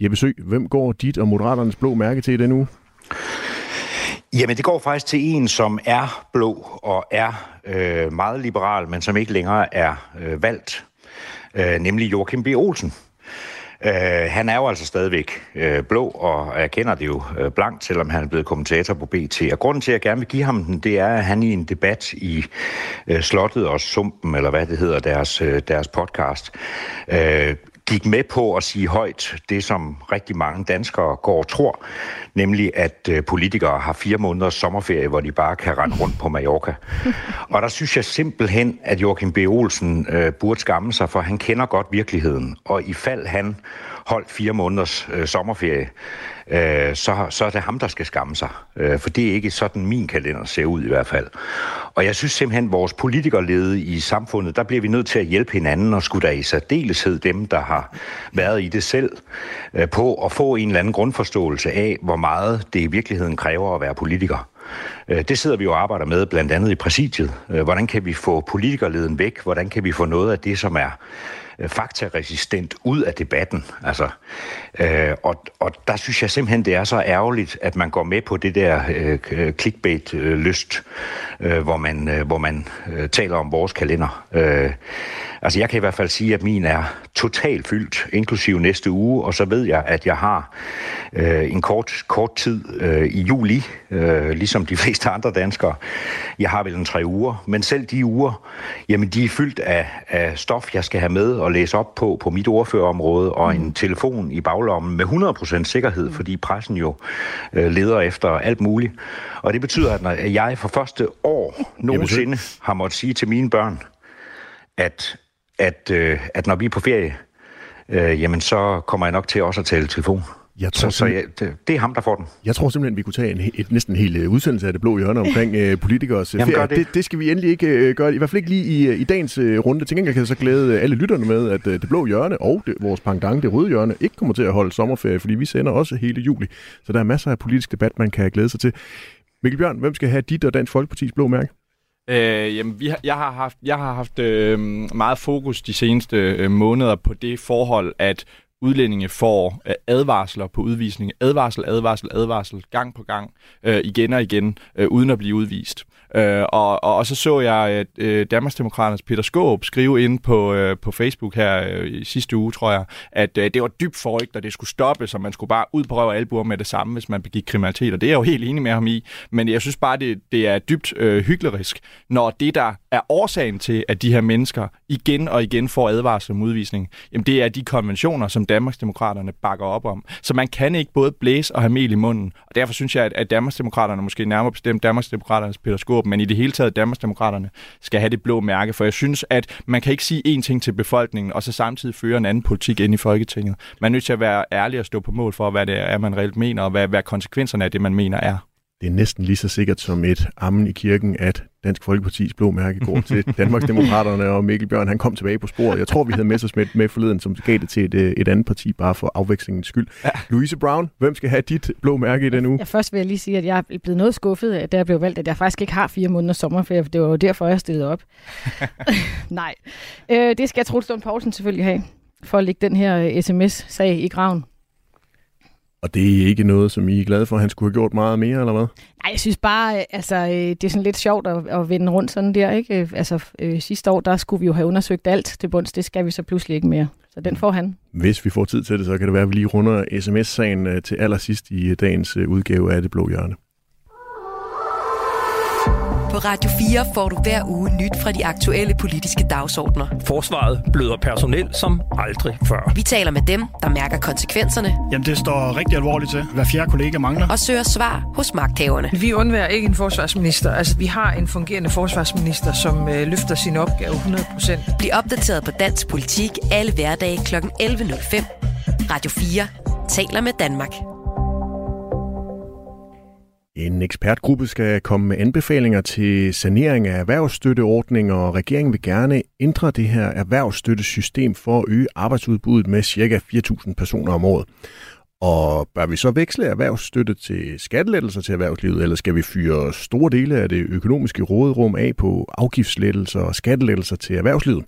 Jeppe Søe, hvem går dit og Moderaternes blå mærke til i denne uge? Jamen, det går faktisk til en, som er blå og er øh, meget liberal, men som ikke længere er øh, valgt. Øh, nemlig Joachim B. Olsen, Øh, han er jo altså stadigvæk øh, blå, og erkender det jo øh, blankt, selvom han er blevet kommentator på B T. Og grunden til, at jeg gerne vil give ham den, det er, at han i en debat i øh, Slottet og Sumpen, eller hvad det hedder, deres, øh, deres podcast, øh, gik med på at sige højt det, som rigtig mange danskere går og tror, nemlig at øh, politikere har fire måneders sommerferie, hvor de bare kan rende rundt på Mallorca. Og der synes jeg simpelthen, at Joachim B. Olsen øh, burde skamme sig, for han kender godt virkeligheden. Og i fald han holdt fire måneders øh, sommerferie, øh, så, så er det ham, der skal skamme sig. Øh, for det er ikke sådan, min kalender ser ud i hvert fald. Og jeg synes simpelthen, at vores politikerlede i samfundet, der bliver vi nødt til at hjælpe hinanden, og skulle der i særdeleshed dem, der har været i det selv, øh, på at få en eller anden grundforståelse af, hvor meget det i virkeligheden kræver at være politiker. Det sidder vi jo og arbejder med, blandt andet i præsidiet. Hvordan kan vi få politikerleden væk? Hvordan kan vi få noget af det, som er faktaresistent, ud af debatten? Altså, øh, og, og der synes jeg simpelthen, det er så ærgerligt, at man går med på det der øh, clickbait-lyst, øh, hvor man, øh, hvor man øh, taler om vores kalender. Øh, altså, jeg kan i hvert fald sige, at min er totalt fyldt, inklusive næste uge, og så ved jeg, at jeg har øh, en kort, kort tid øh, i juli, øh, ligesom de fleste andre danskere. Jeg har vel en tre uger, men selv de uger, jamen, de er fyldt af, af stof, jeg skal have med og læse op på på mit ordførerområde, og en telefon i baglommen med hundrede procent sikkerhed, fordi pressen jo øh, leder efter alt muligt. Og det betyder, at når jeg for første år nogensinde har måttet sige til mine børn, at, at, øh, at når vi er på ferie, øh, jamen så kommer jeg nok til også at tale telefon. Jeg tror, så så ja, det, det er ham, der får den. Jeg tror simpelthen, vi kunne tage en, et, næsten en hel udsendelse af Det Blå Hjørne omkring øh, politikers jamen, ferie. Det. Det, det skal vi endelig ikke øh, gøre, i hvert fald ikke lige i, i dagens øh, runde. Til gengæld kan jeg så glæde alle lytterne med, at øh, Det Blå Hjørne og det, vores pendant, Det Røde Hjørne, ikke kommer til at holde sommerferie, fordi vi sender også hele juli. Så der er masser af politisk debat, man kan glæde sig til. Mikkel Bjørn, hvem skal have dit og Dansk Folkepartis blå mærke? Øh, jamen, vi har, jeg har haft, jeg har haft øh, meget fokus de seneste øh, måneder på det forhold, at udlændinge får advarsler på udvisning. Advarsel, advarsel, advarsel, gang på gang, øh, igen og igen, øh, uden at blive udvist. Øh, og, og, og så så jeg øh, Danmarksdemokraternes Peter Skaarup skrive ind på, øh, på Facebook her øh, i sidste uge, tror jeg, at øh, det var dybt forrygt, og det skulle stoppe, så man skulle bare ud på røv og albuer med det samme, hvis man begik kriminalitet, og det er jeg jo helt enig med ham i. Men jeg synes bare, det, det er dybt øh, hyklerisk, når det, der er årsagen til, at de her mennesker igen og igen får advarsel om udvisning, jamen det er de konventioner, som Danmarksdemokraterne bakker op om. Så man kan ikke både blæse og have mel i munden. Og derfor synes jeg, at Danmarksdemokraterne, måske nærmere bestemt Danmarksdemokraternes Peter Skaarup, men i det hele taget Danmarksdemokraterne, skal have det blå mærke. For jeg synes, at man kan ikke sige én ting til befolkningen, og så samtidig føre en anden politik ind i Folketinget. Man er nødt til at være ærlig og stå på mål for, hvad det er, man reelt mener, og hvad, hvad konsekvenserne af det, man mener er. Det er næsten lige så sikkert som et amen i kirken, at Dansk Folkepartis blå mærke går til Danmarksdemokraterne, og Mikkel Bjørn, han kom tilbage på sporet. Jeg tror, vi havde Messerschmidt med forleden, som gav det til et, et andet parti, bare for afvekslingens skyld. Ja. Louise Brown, hvem skal have dit blå mærke i den uge? Ja, først vil jeg lige sige, at jeg er blevet noget skuffet, da jeg blev valgt, at jeg faktisk ikke har fire måneder sommerferie, for det var jo derfor, jeg stillede op. Nej, øh, det skal Troels Lund Poulsen selvfølgelig have, for at lægge den her sms-sag i graven. Og det er ikke noget, som I er glade for, at han skulle have gjort meget mere, eller hvad? Nej, jeg synes bare, altså, det er sådan lidt sjovt at, at vende rundt sådan der, ikke? Altså, øh, sidste år, der skulle vi jo have undersøgt alt til bunds. Det skal vi så pludselig ikke mere. Så den får han. Hvis vi får tid til det, så kan det være, at vi lige runder sms-sagen til allersidst i dagens udgave af Det Blå Hjørne. På Radio fire får du hver uge nyt fra de aktuelle politiske dagsordner. Forsvaret bløder personel som aldrig før. Vi taler med dem, der mærker konsekvenserne. Jamen det står rigtig alvorligt til. Hver fjerde kollega mangler. Og søger svar hos magthaverne. Vi undværer ikke en forsvarsminister. Altså vi har en fungerende forsvarsminister, som øh, løfter sin opgave hundrede procent. Bliv opdateret på dansk politik alle hverdage kl. elleve nul fem. Radio fire taler med Danmark. En ekspertgruppe skal komme med anbefalinger til sanering af erhvervsstøtteordninger, og regeringen vil gerne ændre det her erhvervsstøttesystem for at øge arbejdsudbuddet med ca. fire tusind personer om året. Og bør vi så veksle erhvervsstøtte til skattelettelser til erhvervslivet, eller skal vi fyre store dele af det økonomiske råderum af på afgiftslettelser og skattelettelser til erhvervslivet?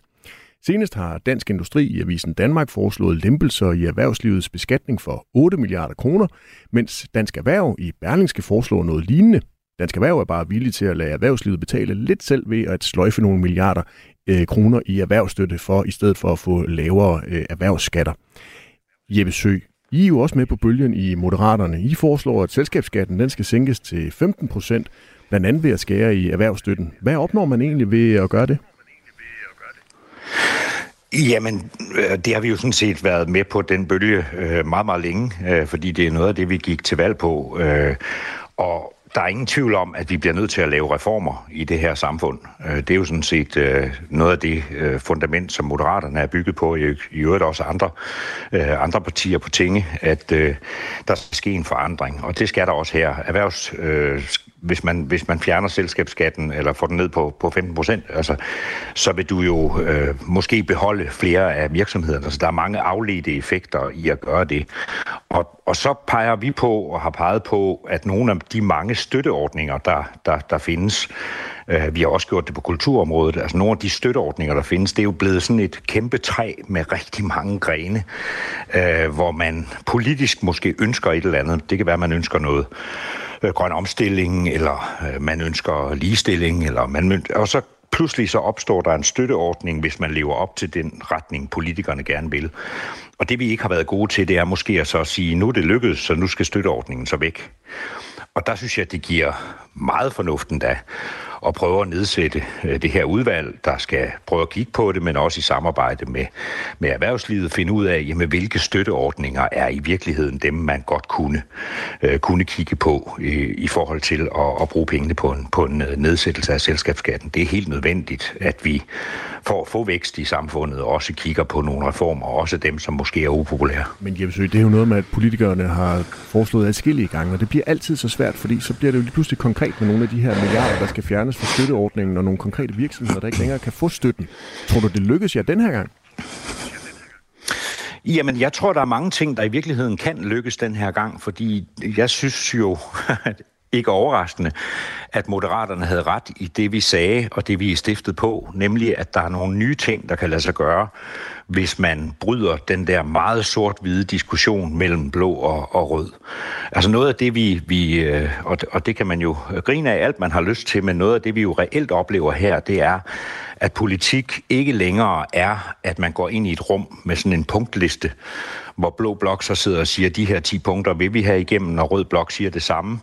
Senest har Dansk Industri i Avisen Danmark foreslået lempelser i erhvervslivets beskatning for otte milliarder kroner, mens Dansk Erhverv i Berlingske foreslår noget lignende. Dansk Erhverv er bare villig til at lade erhvervslivet betale lidt selv ved at sløjfe nogle milliarder øh, kroner i erhvervsstøtte for, i stedet for at få lavere øh, erhvervsskatter. Jeppe Søe, I er jo også med på bølgen i Moderaterne. I foreslår, at selskabsskatten den skal sænkes til femten procent, blandt andet ved at skære i erhvervsstøtten. Hvad opnår man egentlig ved at gøre det? Jamen, det har vi jo sådan set været med på den bølge meget, meget længe, fordi det er noget af det, vi gik til valg på. Og der er ingen tvivl om, at vi bliver nødt til at lave reformer i det her samfund. Det er jo sådan set noget af det fundament, som Moderaterne er bygget på, i øvrigt også andre, andre partier på tinge, at der skal ske en forandring. Og det skal der også her. Erhvervs Hvis man, hvis man fjerner selskabsskatten eller får den ned på, på femten procent, altså, så vil du jo øh, måske beholde flere af virksomhederne. Altså, der er mange afledte effekter i at gøre det. Og, og så peger vi på og har peget på, at nogle af de mange støtteordninger, der, der, der findes, øh, vi har også gjort det på kulturområdet, altså nogle af de støtteordninger, der findes, det er jo blevet sådan et kæmpe træ med rigtig mange grene, øh, hvor man politisk måske ønsker et eller andet. Det kan være, at man ønsker noget grøn omstilling, eller man ønsker ligestilling, eller man og så pludselig så opstår der en støtteordning, hvis man lever op til den retning, politikerne gerne vil. Og det, vi ikke har været gode til, det er måske at så sige, nu er det lykkedes, så nu skal støtteordningen så væk. Og der synes jeg, det giver meget fornuften da at prøve at nedsætte det her udvalg, der skal prøve at kigge på det, men også i samarbejde med, med erhvervslivet, finde ud af, jamen, hvilke støtteordninger er i virkeligheden dem, man godt kunne, øh, kunne kigge på i, i forhold til at, at bruge pengene på en, på en nedsættelse af selskabsskatten. Det er helt nødvendigt, at vi for at få vækst i samfundet også kigger på nogle reformer, også dem, som måske er upopulære. Men Jeppe Søe, det er jo noget med, at politikerne har foreslået adskillige gange, og det bliver altid så svært, fordi så bliver det jo lige pludselig konkret med nogle af de her milliarder, der skal fjernes for støtteordningen og nogle konkrete virksomheder, der ikke længere kan få støtten. Tror du, det lykkes jer den her gang? Jamen, jeg tror, der er mange ting, der i virkeligheden kan lykkes den her gang, fordi jeg synes jo, ikke overraskende, at Moderaterne havde ret i det, vi sagde og det, vi er stiftet på, nemlig at der er nogle nye ting, der kan lade sig gøre, hvis man bryder den der meget sort-hvide diskussion mellem blå og, og rød. Altså noget af det, vi, vi og, og det kan man jo grine af alt, man har lyst til, men noget af det, vi jo reelt oplever her, det er, at politik ikke længere er, at man går ind i et rum med sådan en punktliste, hvor blå blok så sidder og siger, de her ti punkter vil vi have igennem, og rød blok siger det samme.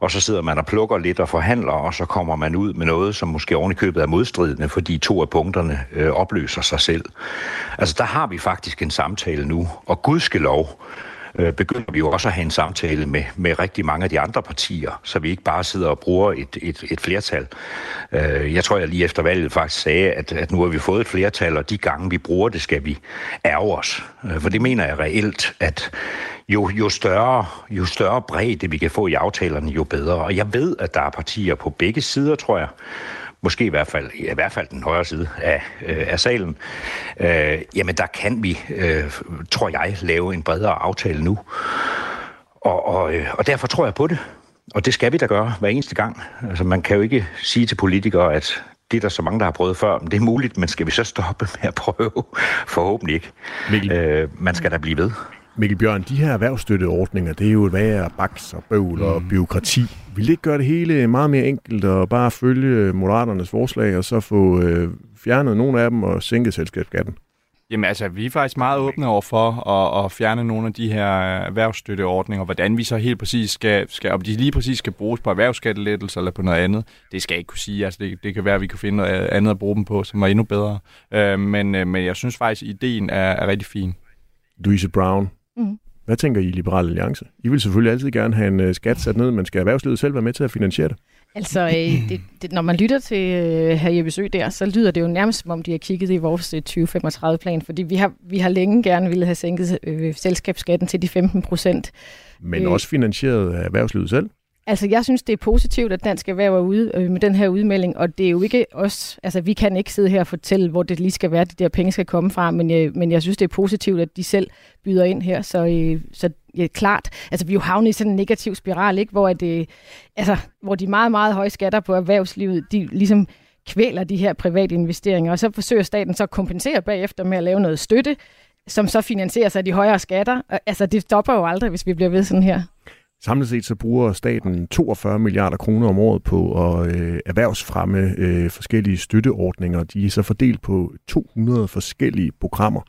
Og så sidder man og plukker lidt og forhandler, og så kommer man ud med noget, som måske oven i købet er modstridende, fordi to af punkterne øh, opløser sig selv. Altså der har vi faktisk en samtale nu, og gudskelov øh, begynder vi jo også at have en samtale med, med rigtig mange af de andre partier, så vi ikke bare sidder og bruger et, et, et flertal. Øh, jeg tror, jeg lige efter valget faktisk sagde, at, at nu har vi fået et flertal, og de gange vi bruger det, skal vi ærge os. Øh, for det mener jeg reelt, at Jo, jo, større, jo større bredde vi kan få i aftalerne, jo bedre. Og jeg ved, at der er partier på begge sider, tror jeg. Måske i hvert fald, i hvert fald den højre side af, øh, af salen. Øh, jamen, der kan vi, øh, tror jeg, lave en bredere aftale nu. Og, og, øh, og derfor tror jeg på det. Og det skal vi da gøre hver eneste gang. Altså, man kan jo ikke sige til politikere, at det er der så mange, der har prøvet før, men det er muligt, men skal vi så stoppe med at prøve? Forhåbentlig ikke. Øh, man skal da blive ved. Mikkel Bjørn, de her erhvervsstøtteordninger, det er jo et værre baks og bøvl og byråkrati. Vil det ikke gøre det hele meget mere enkelt og bare følge Moderaternes forslag og så få øh, fjernet nogle af dem og sænket selskabsskatten? Jamen altså, vi er faktisk meget åbne over for at, at fjerne nogle af de her erhvervsstøtteordninger. Hvordan vi så helt præcis skal, skal, om de lige præcis skal bruges på erhvervsskattelettelser eller på noget andet, det skal jeg ikke kunne sige. Altså, det, det kan være, at vi kan finde noget andet at bruge dem på, som er endnu bedre. Øh, men, men jeg synes faktisk, at ideen er, er rigtig fin. Louise Brown. Mm. Hvad tænker I i Liberal Alliance? I vil selvfølgelig altid gerne have en uh, skat sat ned, men skal erhvervslivet selv være med til at finansiere det? Altså, øh, det, det, når man lytter til øh, hr. Jeppe Søe der, så lyder det jo nærmest, som om de har kigget i vores øh, tyve femogtredive-plan, fordi vi har, vi har længe gerne ville have sænket øh, selskabsskatten til de femten procent. Men øh, også finansieret af erhvervslivet selv? Altså, jeg synes, det er positivt, at Dansk Erhverv er ude øh, med den her udmelding, og det er jo ikke os, altså vi kan ikke sidde her og fortælle, hvor det lige skal være, de der penge skal komme fra, men, øh, men jeg synes, det er positivt, at de selv byder ind her, så, øh, så ja, klart, altså vi er jo havnet i sådan en negativ spiral, ikke? Hvor, at, øh, altså, hvor de meget, meget høje skatter på erhvervslivet, de ligesom kvæler de her private investeringer, og så forsøger staten så at kompensere bagefter med at lave noget støtte, som så finansierer sig af de højere skatter, og, altså det stopper jo aldrig, hvis vi bliver ved sådan her. Samlet set så bruger staten toogfyrre milliarder kroner om året på at øh, erhvervsfremme øh, forskellige støtteordninger. De er så fordelt på to hundrede forskellige programmer.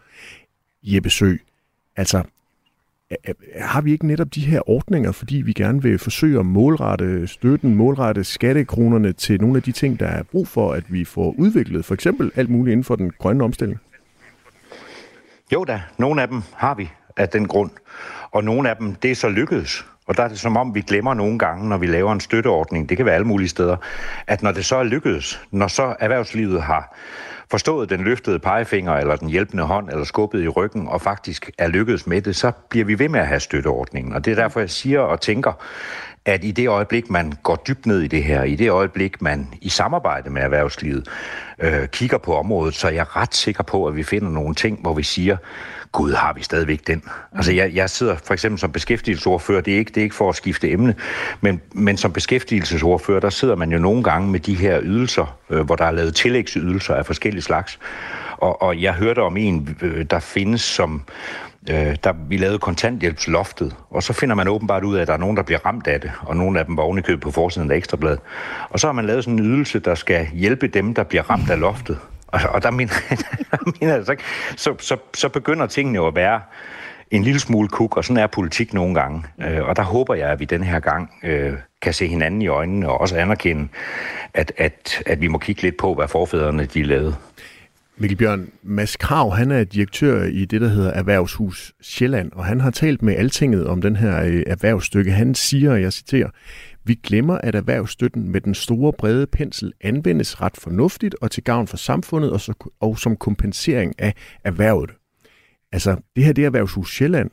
Jeppe Søe, altså har vi ikke netop de her ordninger, fordi vi gerne vil forsøge at målrette støtten, målrette skattekronerne til nogle af de ting, der er brug for, at vi får udviklet, for eksempel alt muligt inden for den grønne omstilling? Jo da, nogle af dem har vi af den grund, og nogle af dem, det er så lykkedes. Og der er det som om, vi glemmer nogle gange, når vi laver en støtteordning, det kan være alle mulige steder, at når det så er lykkedes, når så erhvervslivet har forstået den løftede pegefinger, eller den hjælpende hånd, eller skubbet i ryggen, og faktisk er lykkedes med det, så bliver vi ved med at have støtteordningen. Og det er derfor, jeg siger og tænker, at i det øjeblik, man går dybt ned i det her, i det øjeblik, man i samarbejde med erhvervslivet øh, kigger på området, så er jeg ret sikker på, at vi finder nogle ting, hvor vi siger, gud, har vi stadigvæk den. Altså, jeg, jeg sidder for eksempel som beskæftigelsesordfører, det er ikke, det er ikke for at skifte emne, men, men som beskæftigelsesordfører, der sidder man jo nogle gange med de her ydelser, øh, hvor der er lavet tillægsydelser af forskellige slags. Og, og jeg hørte om en, øh, der findes som... Der, vi lavede kontanthjælpsloftet, og så finder man åbenbart ud af, at der er nogen, der bliver ramt af det, og nogle af dem var ovenikøbet på forsiden af Ekstrabladet. Og så har man lavet sådan en ydelse, der skal hjælpe dem, der bliver ramt af loftet. Og, og der mener, der mener altså, så, så, så begynder tingene jo at være en lille smule kuk, og sådan er politik nogle gange. Og der håber jeg, at vi den her gang øh, kan se hinanden i øjnene, og også anerkende, at, at, at vi må kigge lidt på, hvad forfædrene de lavede. Mikkel Bjørn, Mads Krag, han er direktør i det, der hedder Erhvervshus Sjælland, og han har talt med Altinget om den her erhvervsstykke. Han siger, og jeg citerer, vi glemmer, at erhvervsstøtten med den store brede pensel anvendes ret fornuftigt og til gavn for samfundet og, så, og som kompensering af erhvervet. Altså, det her det er Erhvervshus Sjælland,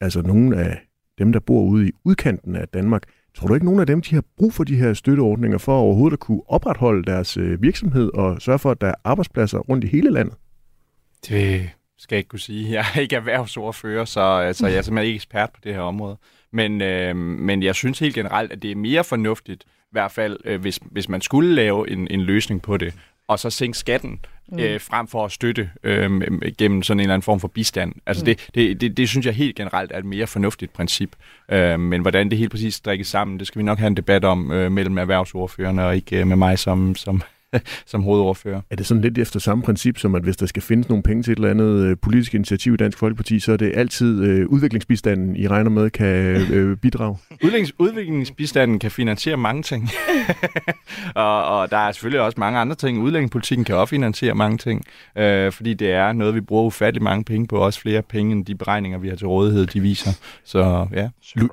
altså nogle af dem, der bor ude i udkanten af Danmark. Tror du ikke, nogen af dem de har brug for de her støtteordninger for overhovedet at kunne opretholde deres virksomhed og sørge for, at der er arbejdspladser rundt i hele landet? Det skal jeg ikke kunne sige. Jeg er ikke erhvervsordfører, så, så jeg er simpelthen ikke ekspert på det her område. Men, øh, men jeg synes helt generelt, at det er mere fornuftigt, i hvert fald øh, hvis, hvis man skulle lave en, en løsning på det, og så sænke skatten, mm. øh, frem for at støtte øh, gennem sådan en eller anden form for bistand. Altså mm. det, det, det, det synes jeg helt generelt er et mere fornuftigt princip. Øh, men hvordan det helt præcis strikkes sammen, det skal vi nok have en debat om øh, mellem erhvervsordførerne og ikke øh, med mig som, som, som hovedordfører. Er det sådan lidt efter samme princip, som at hvis der skal findes nogle penge til et eller andet øh, politisk initiativ i Dansk Folkeparti, så er det altid øh, udviklingsbistanden, I regner med, kan øh, bidrage? Udviklings- udviklingsbistanden kan finansiere mange ting. og, og der er selvfølgelig også mange andre ting. Udlændingepolitikken kan også finansiere mange ting, øh, fordi det er noget, vi bruger ufattelig mange penge på, også flere penge end de beregninger, vi har til rådighed, de viser. Så ja, surprise.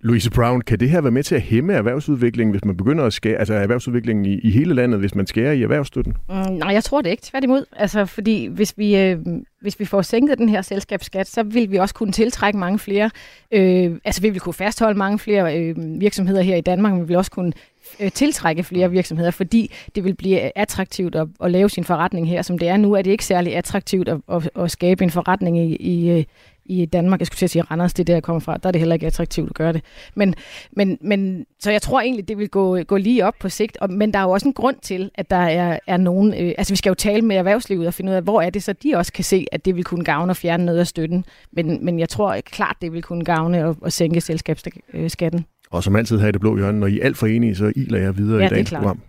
Louise Brown, kan det her være med til at hæmme erhvervsudviklingen, hvis man begynder at skære, altså erhvervsudviklingen i, i hele landet, hvis man skærer i erhvervsstøtten? Mm, nej, jeg tror det ikke. Tværtimod. Altså, fordi hvis vi, øh, hvis vi får sænket den her selskabsskat, så vil vi også kunne tiltrække mange flere. Øh, altså, vi vil kunne fastholde mange flere øh, virksomheder her i Danmark, men vi vil også kunne øh, tiltrække flere virksomheder, fordi det vil blive attraktivt at, at lave sin forretning her. Som det er nu, er det ikke særlig attraktivt at, at, at skabe en forretning i, i i Danmark. Jeg skulle til at sige Randers, det er der, jeg kommer fra. Der er det heller ikke attraktivt at gøre det. Men, men, men, så jeg tror egentlig, det vil gå, gå lige op på sigt. Og, men der er jo også en grund til, at der er, er nogen... Øh, altså, vi skal jo tale med erhvervslivet og finde ud af, hvor er det så, de også kan se, at det vil kunne gavne og fjerne noget af støtten. Men, men jeg tror klart, det vil kunne gavne og, og sænke selskabsskatten. Og som altid her i det blå hjørne, når I er alt for enige, så iler jeg videre ja, i dagens program.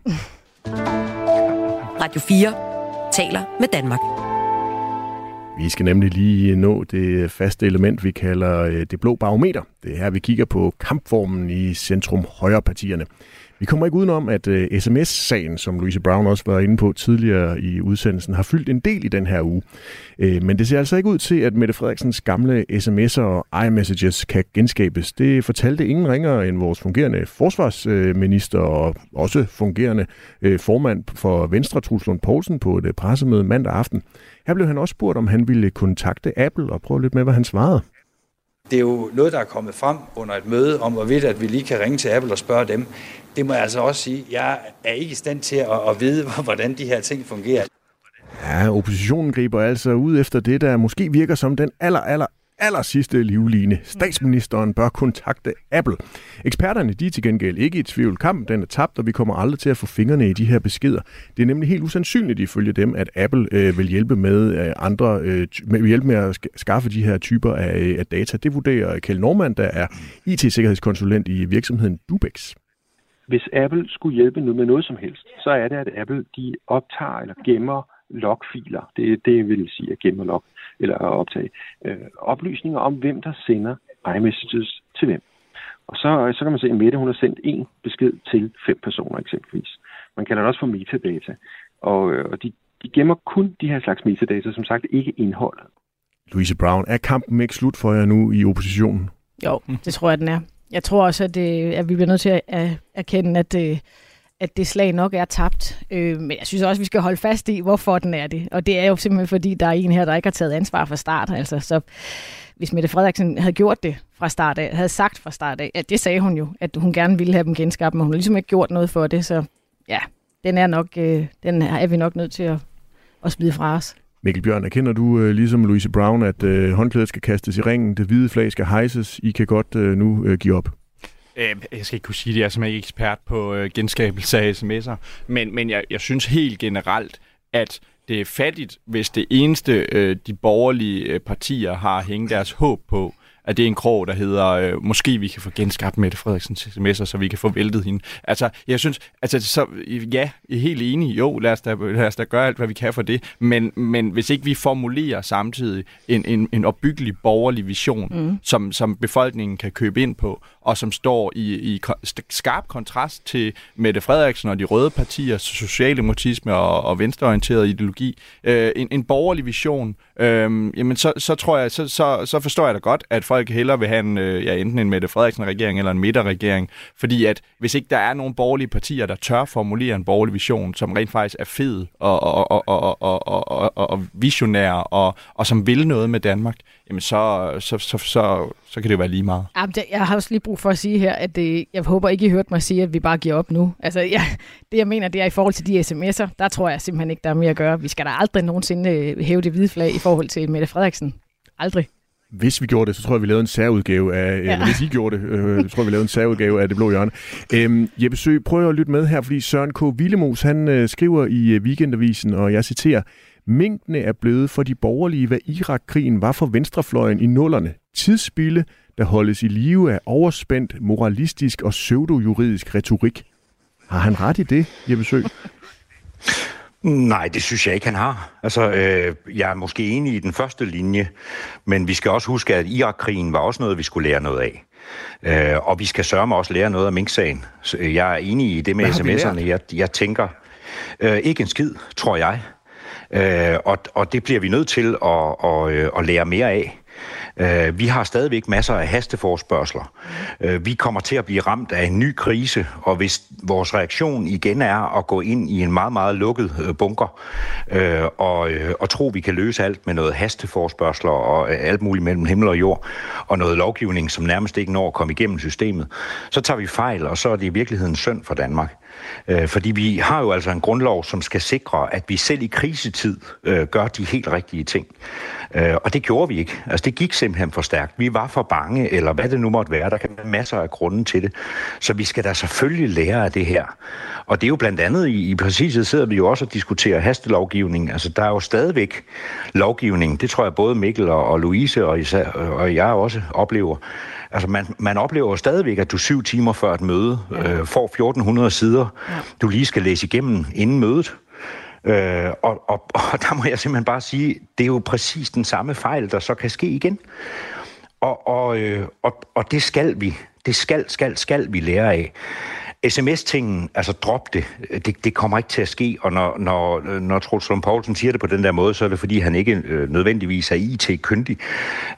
Radio fire taler med Danmark. Vi skal nemlig lige nå det faste element, vi kalder det blå barometer. Det er her, vi kigger på kampformen i centrum-højre-partierne. Vi kommer ikke udenom, at S M S-sagen, som Louise Brown også var inde på tidligere i udsendelsen, har fyldt en del i den her uge. Men det ser altså ikke ud til, at Mette Frederiksens gamle sms'er og iMessages kan genskabes. Det fortalte ingen ringere end vores fungerende forsvarsminister og også fungerende formand for Venstre, Troels Lund Poulsen, på et pressemøde mandag aften. Her blev han også spurgt, om han ville kontakte Apple, og prøve lidt med, hvad han svarede. Det er jo noget, der er kommet frem under et møde om, hvorvidt at vi lige kan ringe til Apple og spørge dem. Det må jeg altså også sige, jeg er ikke i stand til at, at vide, hvordan de her ting fungerer. Ja, oppositionen griber altså ud efter det, der måske virker som den aller, aller, aller sidste livline. Statsministeren bør kontakte Apple. Eksperterne, de er til gengæld ikke i tvivl. Kampen, den er tabt, og vi kommer aldrig til at få fingrene i de her beskeder. Det er nemlig helt usandsynligt ifølge dem, at Apple øh, vil hjælpe med øh, andre øh, vil hjælpe med at skaffe de her typer af, øh, af data. Det vurderer Kjeld Normand, der er I T-sikkerhedskonsulent i virksomheden Dubex. Hvis Apple skulle hjælpe nu med noget som helst, så er det, at Apple de optager eller gemmer logfiler. Det er det, vil sige at gemme log eller optage øh, oplysninger om, hvem der sender iMessages til hvem. Og så, så kan man se, at Mette hun har sendt en besked til fem personer eksempelvis. Man kalder det også for metadata. Og, og de, de gemmer kun de her slags metadata, som sagt ikke indholdet. Louise Brown, er kampen ikke slut for jer nu i oppositionen? Jo, det tror jeg, den er. Jeg tror også, at, at vi bliver nødt til at erkende, at, at det slag nok er tabt. Men jeg synes også, at vi skal holde fast i, hvorfor den er det. Og det er jo simpelthen, fordi der er en her, der ikke har taget ansvar fra start. Altså, så hvis Mette Frederiksen havde gjort det fra start af, havde sagt fra start af, at det sagde hun jo, at hun gerne ville have dem genskabt, men hun har ligesom ikke gjort noget for det. Så ja, den er, nok, den er vi nok nødt til at, at smide fra os. Mikkel Bjørn, erkender du ligesom Louise Brown, at øh, håndklædet skal kastes i ringen, det hvide flag skal hejses, I kan godt øh, nu øh, give op? Øh, jeg skal ikke kunne sige det, jeg er simpelthen ikke ekspert på øh, genskabelse af sms'er, men, men jeg, jeg synes helt generelt, at det er fattigt, hvis det eneste øh, de borgerlige partier har hængt deres håb på, at det er en krog, der hedder, øh, måske vi kan få genskabt Mette Frederiksens sms'er, så vi kan få væltet hende. Altså, jeg synes, altså, så, ja, jeg er helt enig, jo, lad os, da, lad os da gøre alt, hvad vi kan for det, men, men hvis ikke vi formulerer samtidig en, en, en opbyggelig borgerlig vision, mm. som, som befolkningen kan købe ind på, og som står i, i skarp kontrast til Mette Frederiksen og de røde partiers socialdemokratisme og, og venstreorienteret ideologi, øh, en, en borgerlig vision, øh, jamen, så, så tror jeg, så, så, så forstår jeg da godt, at folk hellere vil have en, ja, enten en Mette Frederiksen-regering eller en midterregering, fordi at hvis ikke der er nogen borgerlige partier, der tør formulere en borgerlig vision, som rent faktisk er fed og, og, og, og, og, og, og visionær og, og som vil noget med Danmark, jamen så, så, så, så, så kan det jo være lige meget. Jeg har også lige brug for at sige her, at det, jeg håber ikke, I hørte mig sige, at vi bare giver op nu. Altså, jeg, det jeg mener, det er i forhold til de sms'er, der tror jeg simpelthen ikke, der er mere at gøre. Vi skal da aldrig nogensinde hæve det hvide flag i forhold til Mette Frederiksen. Aldrig. Hvis vi gjorde det, så tror jeg, vi lavede en særudgave af... Ja. Hvis I gjorde det, øh, så tror jeg, vi lavede en særudgave af Det Blå Hjørne. Øhm, Jeppe Søe, prøv at lytte med her, fordi Søren K. Willemoes, han øh, skriver i Weekendavisen, og jeg citerer, minkene er blevet for de borgerlige, hvad Irak-krigen var for venstrefløjen i nullerne. Tidsspilde, der holdes i live af overspændt, moralistisk og pseudojuridisk retorik. Har han ret i det, Jeppe Søe? Nej, det synes jeg ikke, han har. Altså, øh, jeg er måske enig i den første linje, men vi skal også huske, at Irak-krigen var også noget, vi skulle lære noget af. Øh, og vi skal sørme også lære noget af minksagen. Så jeg er enig i det med sms'erne. Jeg, jeg tænker, øh, ikke en skid, tror jeg. Øh, og, og det bliver vi nødt til at, at, at lære mere af. Uh, vi har stadigvæk masser af hasteforspørgsler. Uh, vi kommer til at blive ramt af en ny krise, og hvis vores reaktion igen er at gå ind i en meget, meget lukket bunker, uh, og, uh, og tro, vi kan løse alt med noget hasteforspørgsler og uh, alt muligt mellem himmel og jord, og noget lovgivning, som nærmest ikke når at komme igennem systemet, så tager vi fejl, og så er det i virkeligheden synd for Danmark. Uh, fordi vi har jo altså en grundlov, som skal sikre, at vi selv i krisetid uh, gør de helt rigtige ting. Uh, og det gjorde vi ikke. Altså, det gik simpelthen for stærkt. Vi var for bange, eller hvad det nu måtte være. Der kan være masser af grunde til det. Så vi skal da selvfølgelig lære af det her. Og det er jo blandt andet, i, i præciset sidder vi jo også og diskuterer hastelovgivning. Altså, der er jo stadigvæk lovgivning. Det tror jeg både Mikkel og, og Louise og, især, og jeg også oplever. Altså, man, man oplever jo stadigvæk, at du syv timer før et møde øh, får fjorten hundrede sider, du lige skal læse igennem inden mødet. Øh, og, og, og der må jeg simpelthen bare sige, det er jo præcis den samme fejl, der så kan ske igen. Og, og, øh, og, og det skal vi, det skal, skal, skal vi lære af. S M S-tingen, altså drop det. det, det kommer ikke til at ske, og når, når, når Troels Lund Poulsen siger det på den der måde, så er det fordi, han ikke øh, nødvendigvis er I T-kyndig.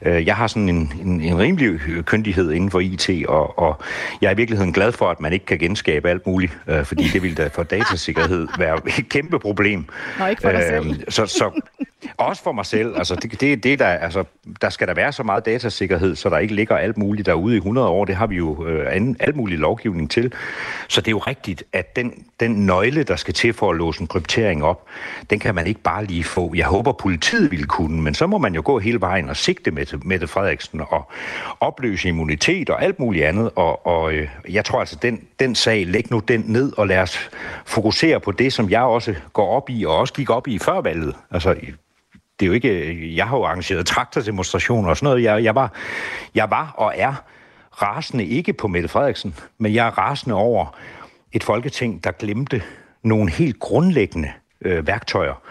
Øh, jeg har sådan en, en, en rimelig kyndighed inden for I T, og, og jeg er i virkeligheden glad for, at man ikke kan genskabe alt muligt, øh, fordi det ville da for datasikkerhed være et kæmpe problem. Nå, ikke for dig selv. Øh, så, så, også for mig selv. Altså, det, det, det der, altså, der skal der være så meget datasikkerhed, så der ikke ligger alt muligt derude i hundrede år. Det har vi jo øh, anden, alt mulig lovgivning til. Så det er jo rigtigt, at den, den nøgle, der skal til for at låse en kryptering op, den kan man ikke bare lige få. Jeg håber, politiet ville kunne, men så må man jo gå hele vejen og sigte med Mette Frederiksen og opløse immunitet og alt muligt andet. Og, og jeg tror altså, den, den sag, læg nu den ned og lad os fokusere på det, som jeg også går op i og også gik op i før valget. Altså, det er jo ikke... Jeg har jo arrangeret traktordemonstrationer og sådan noget. Jeg, jeg, var, jeg var og er... rasende ikke på Mette Frederiksen, men jeg er rasende over et folketing, der glemte nogle helt grundlæggende øh, værktøjer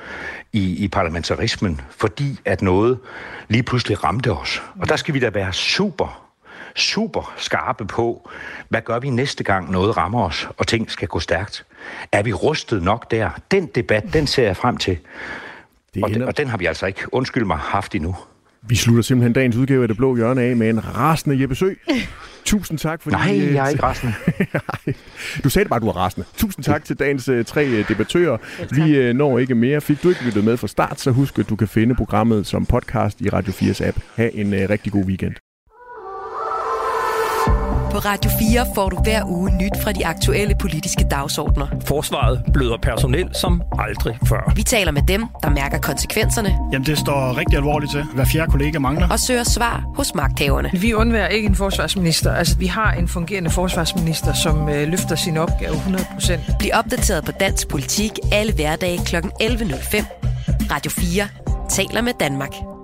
i, i parlamentarismen, fordi at noget lige pludselig ramte os. Og der skal vi da være super super skarpe på, hvad gør vi næste gang noget rammer os, og ting skal gå stærkt. Er vi rustet nok der? Den debat, den ser jeg frem til. Og den, og den har vi altså ikke, undskyld mig, haft endnu. Vi slutter simpelthen dagens udgave af Det Blå Hjørne af med en rasende Jeppe Søe. Tusind tak for... Nej, de, jeg er ikke rasende. Du sagde bare, at du er rasende. Tusind tak til dagens uh, tre debattører. Vi uh, når ikke mere. Fik du ikke lyttet med fra start, så husk, at du kan finde programmet som podcast i Radio fires app. Ha' en uh, rigtig god weekend. På Radio fire får du hver uge nyt fra de aktuelle politiske dagsordner. Forsvaret bløder personel som aldrig før. Vi taler med dem, der mærker konsekvenserne. Jamen det står rigtig alvorligt til. Hver fjerde kollega mangler. Og søger svar hos magthaverne. Vi undværer ikke en forsvarsminister. Altså vi har en fungerende forsvarsminister, som øh, løfter sin opgave hundrede procent. Bliv opdateret på dansk politik alle hverdage klokken elleve nul fem. Radio fire taler med Danmark.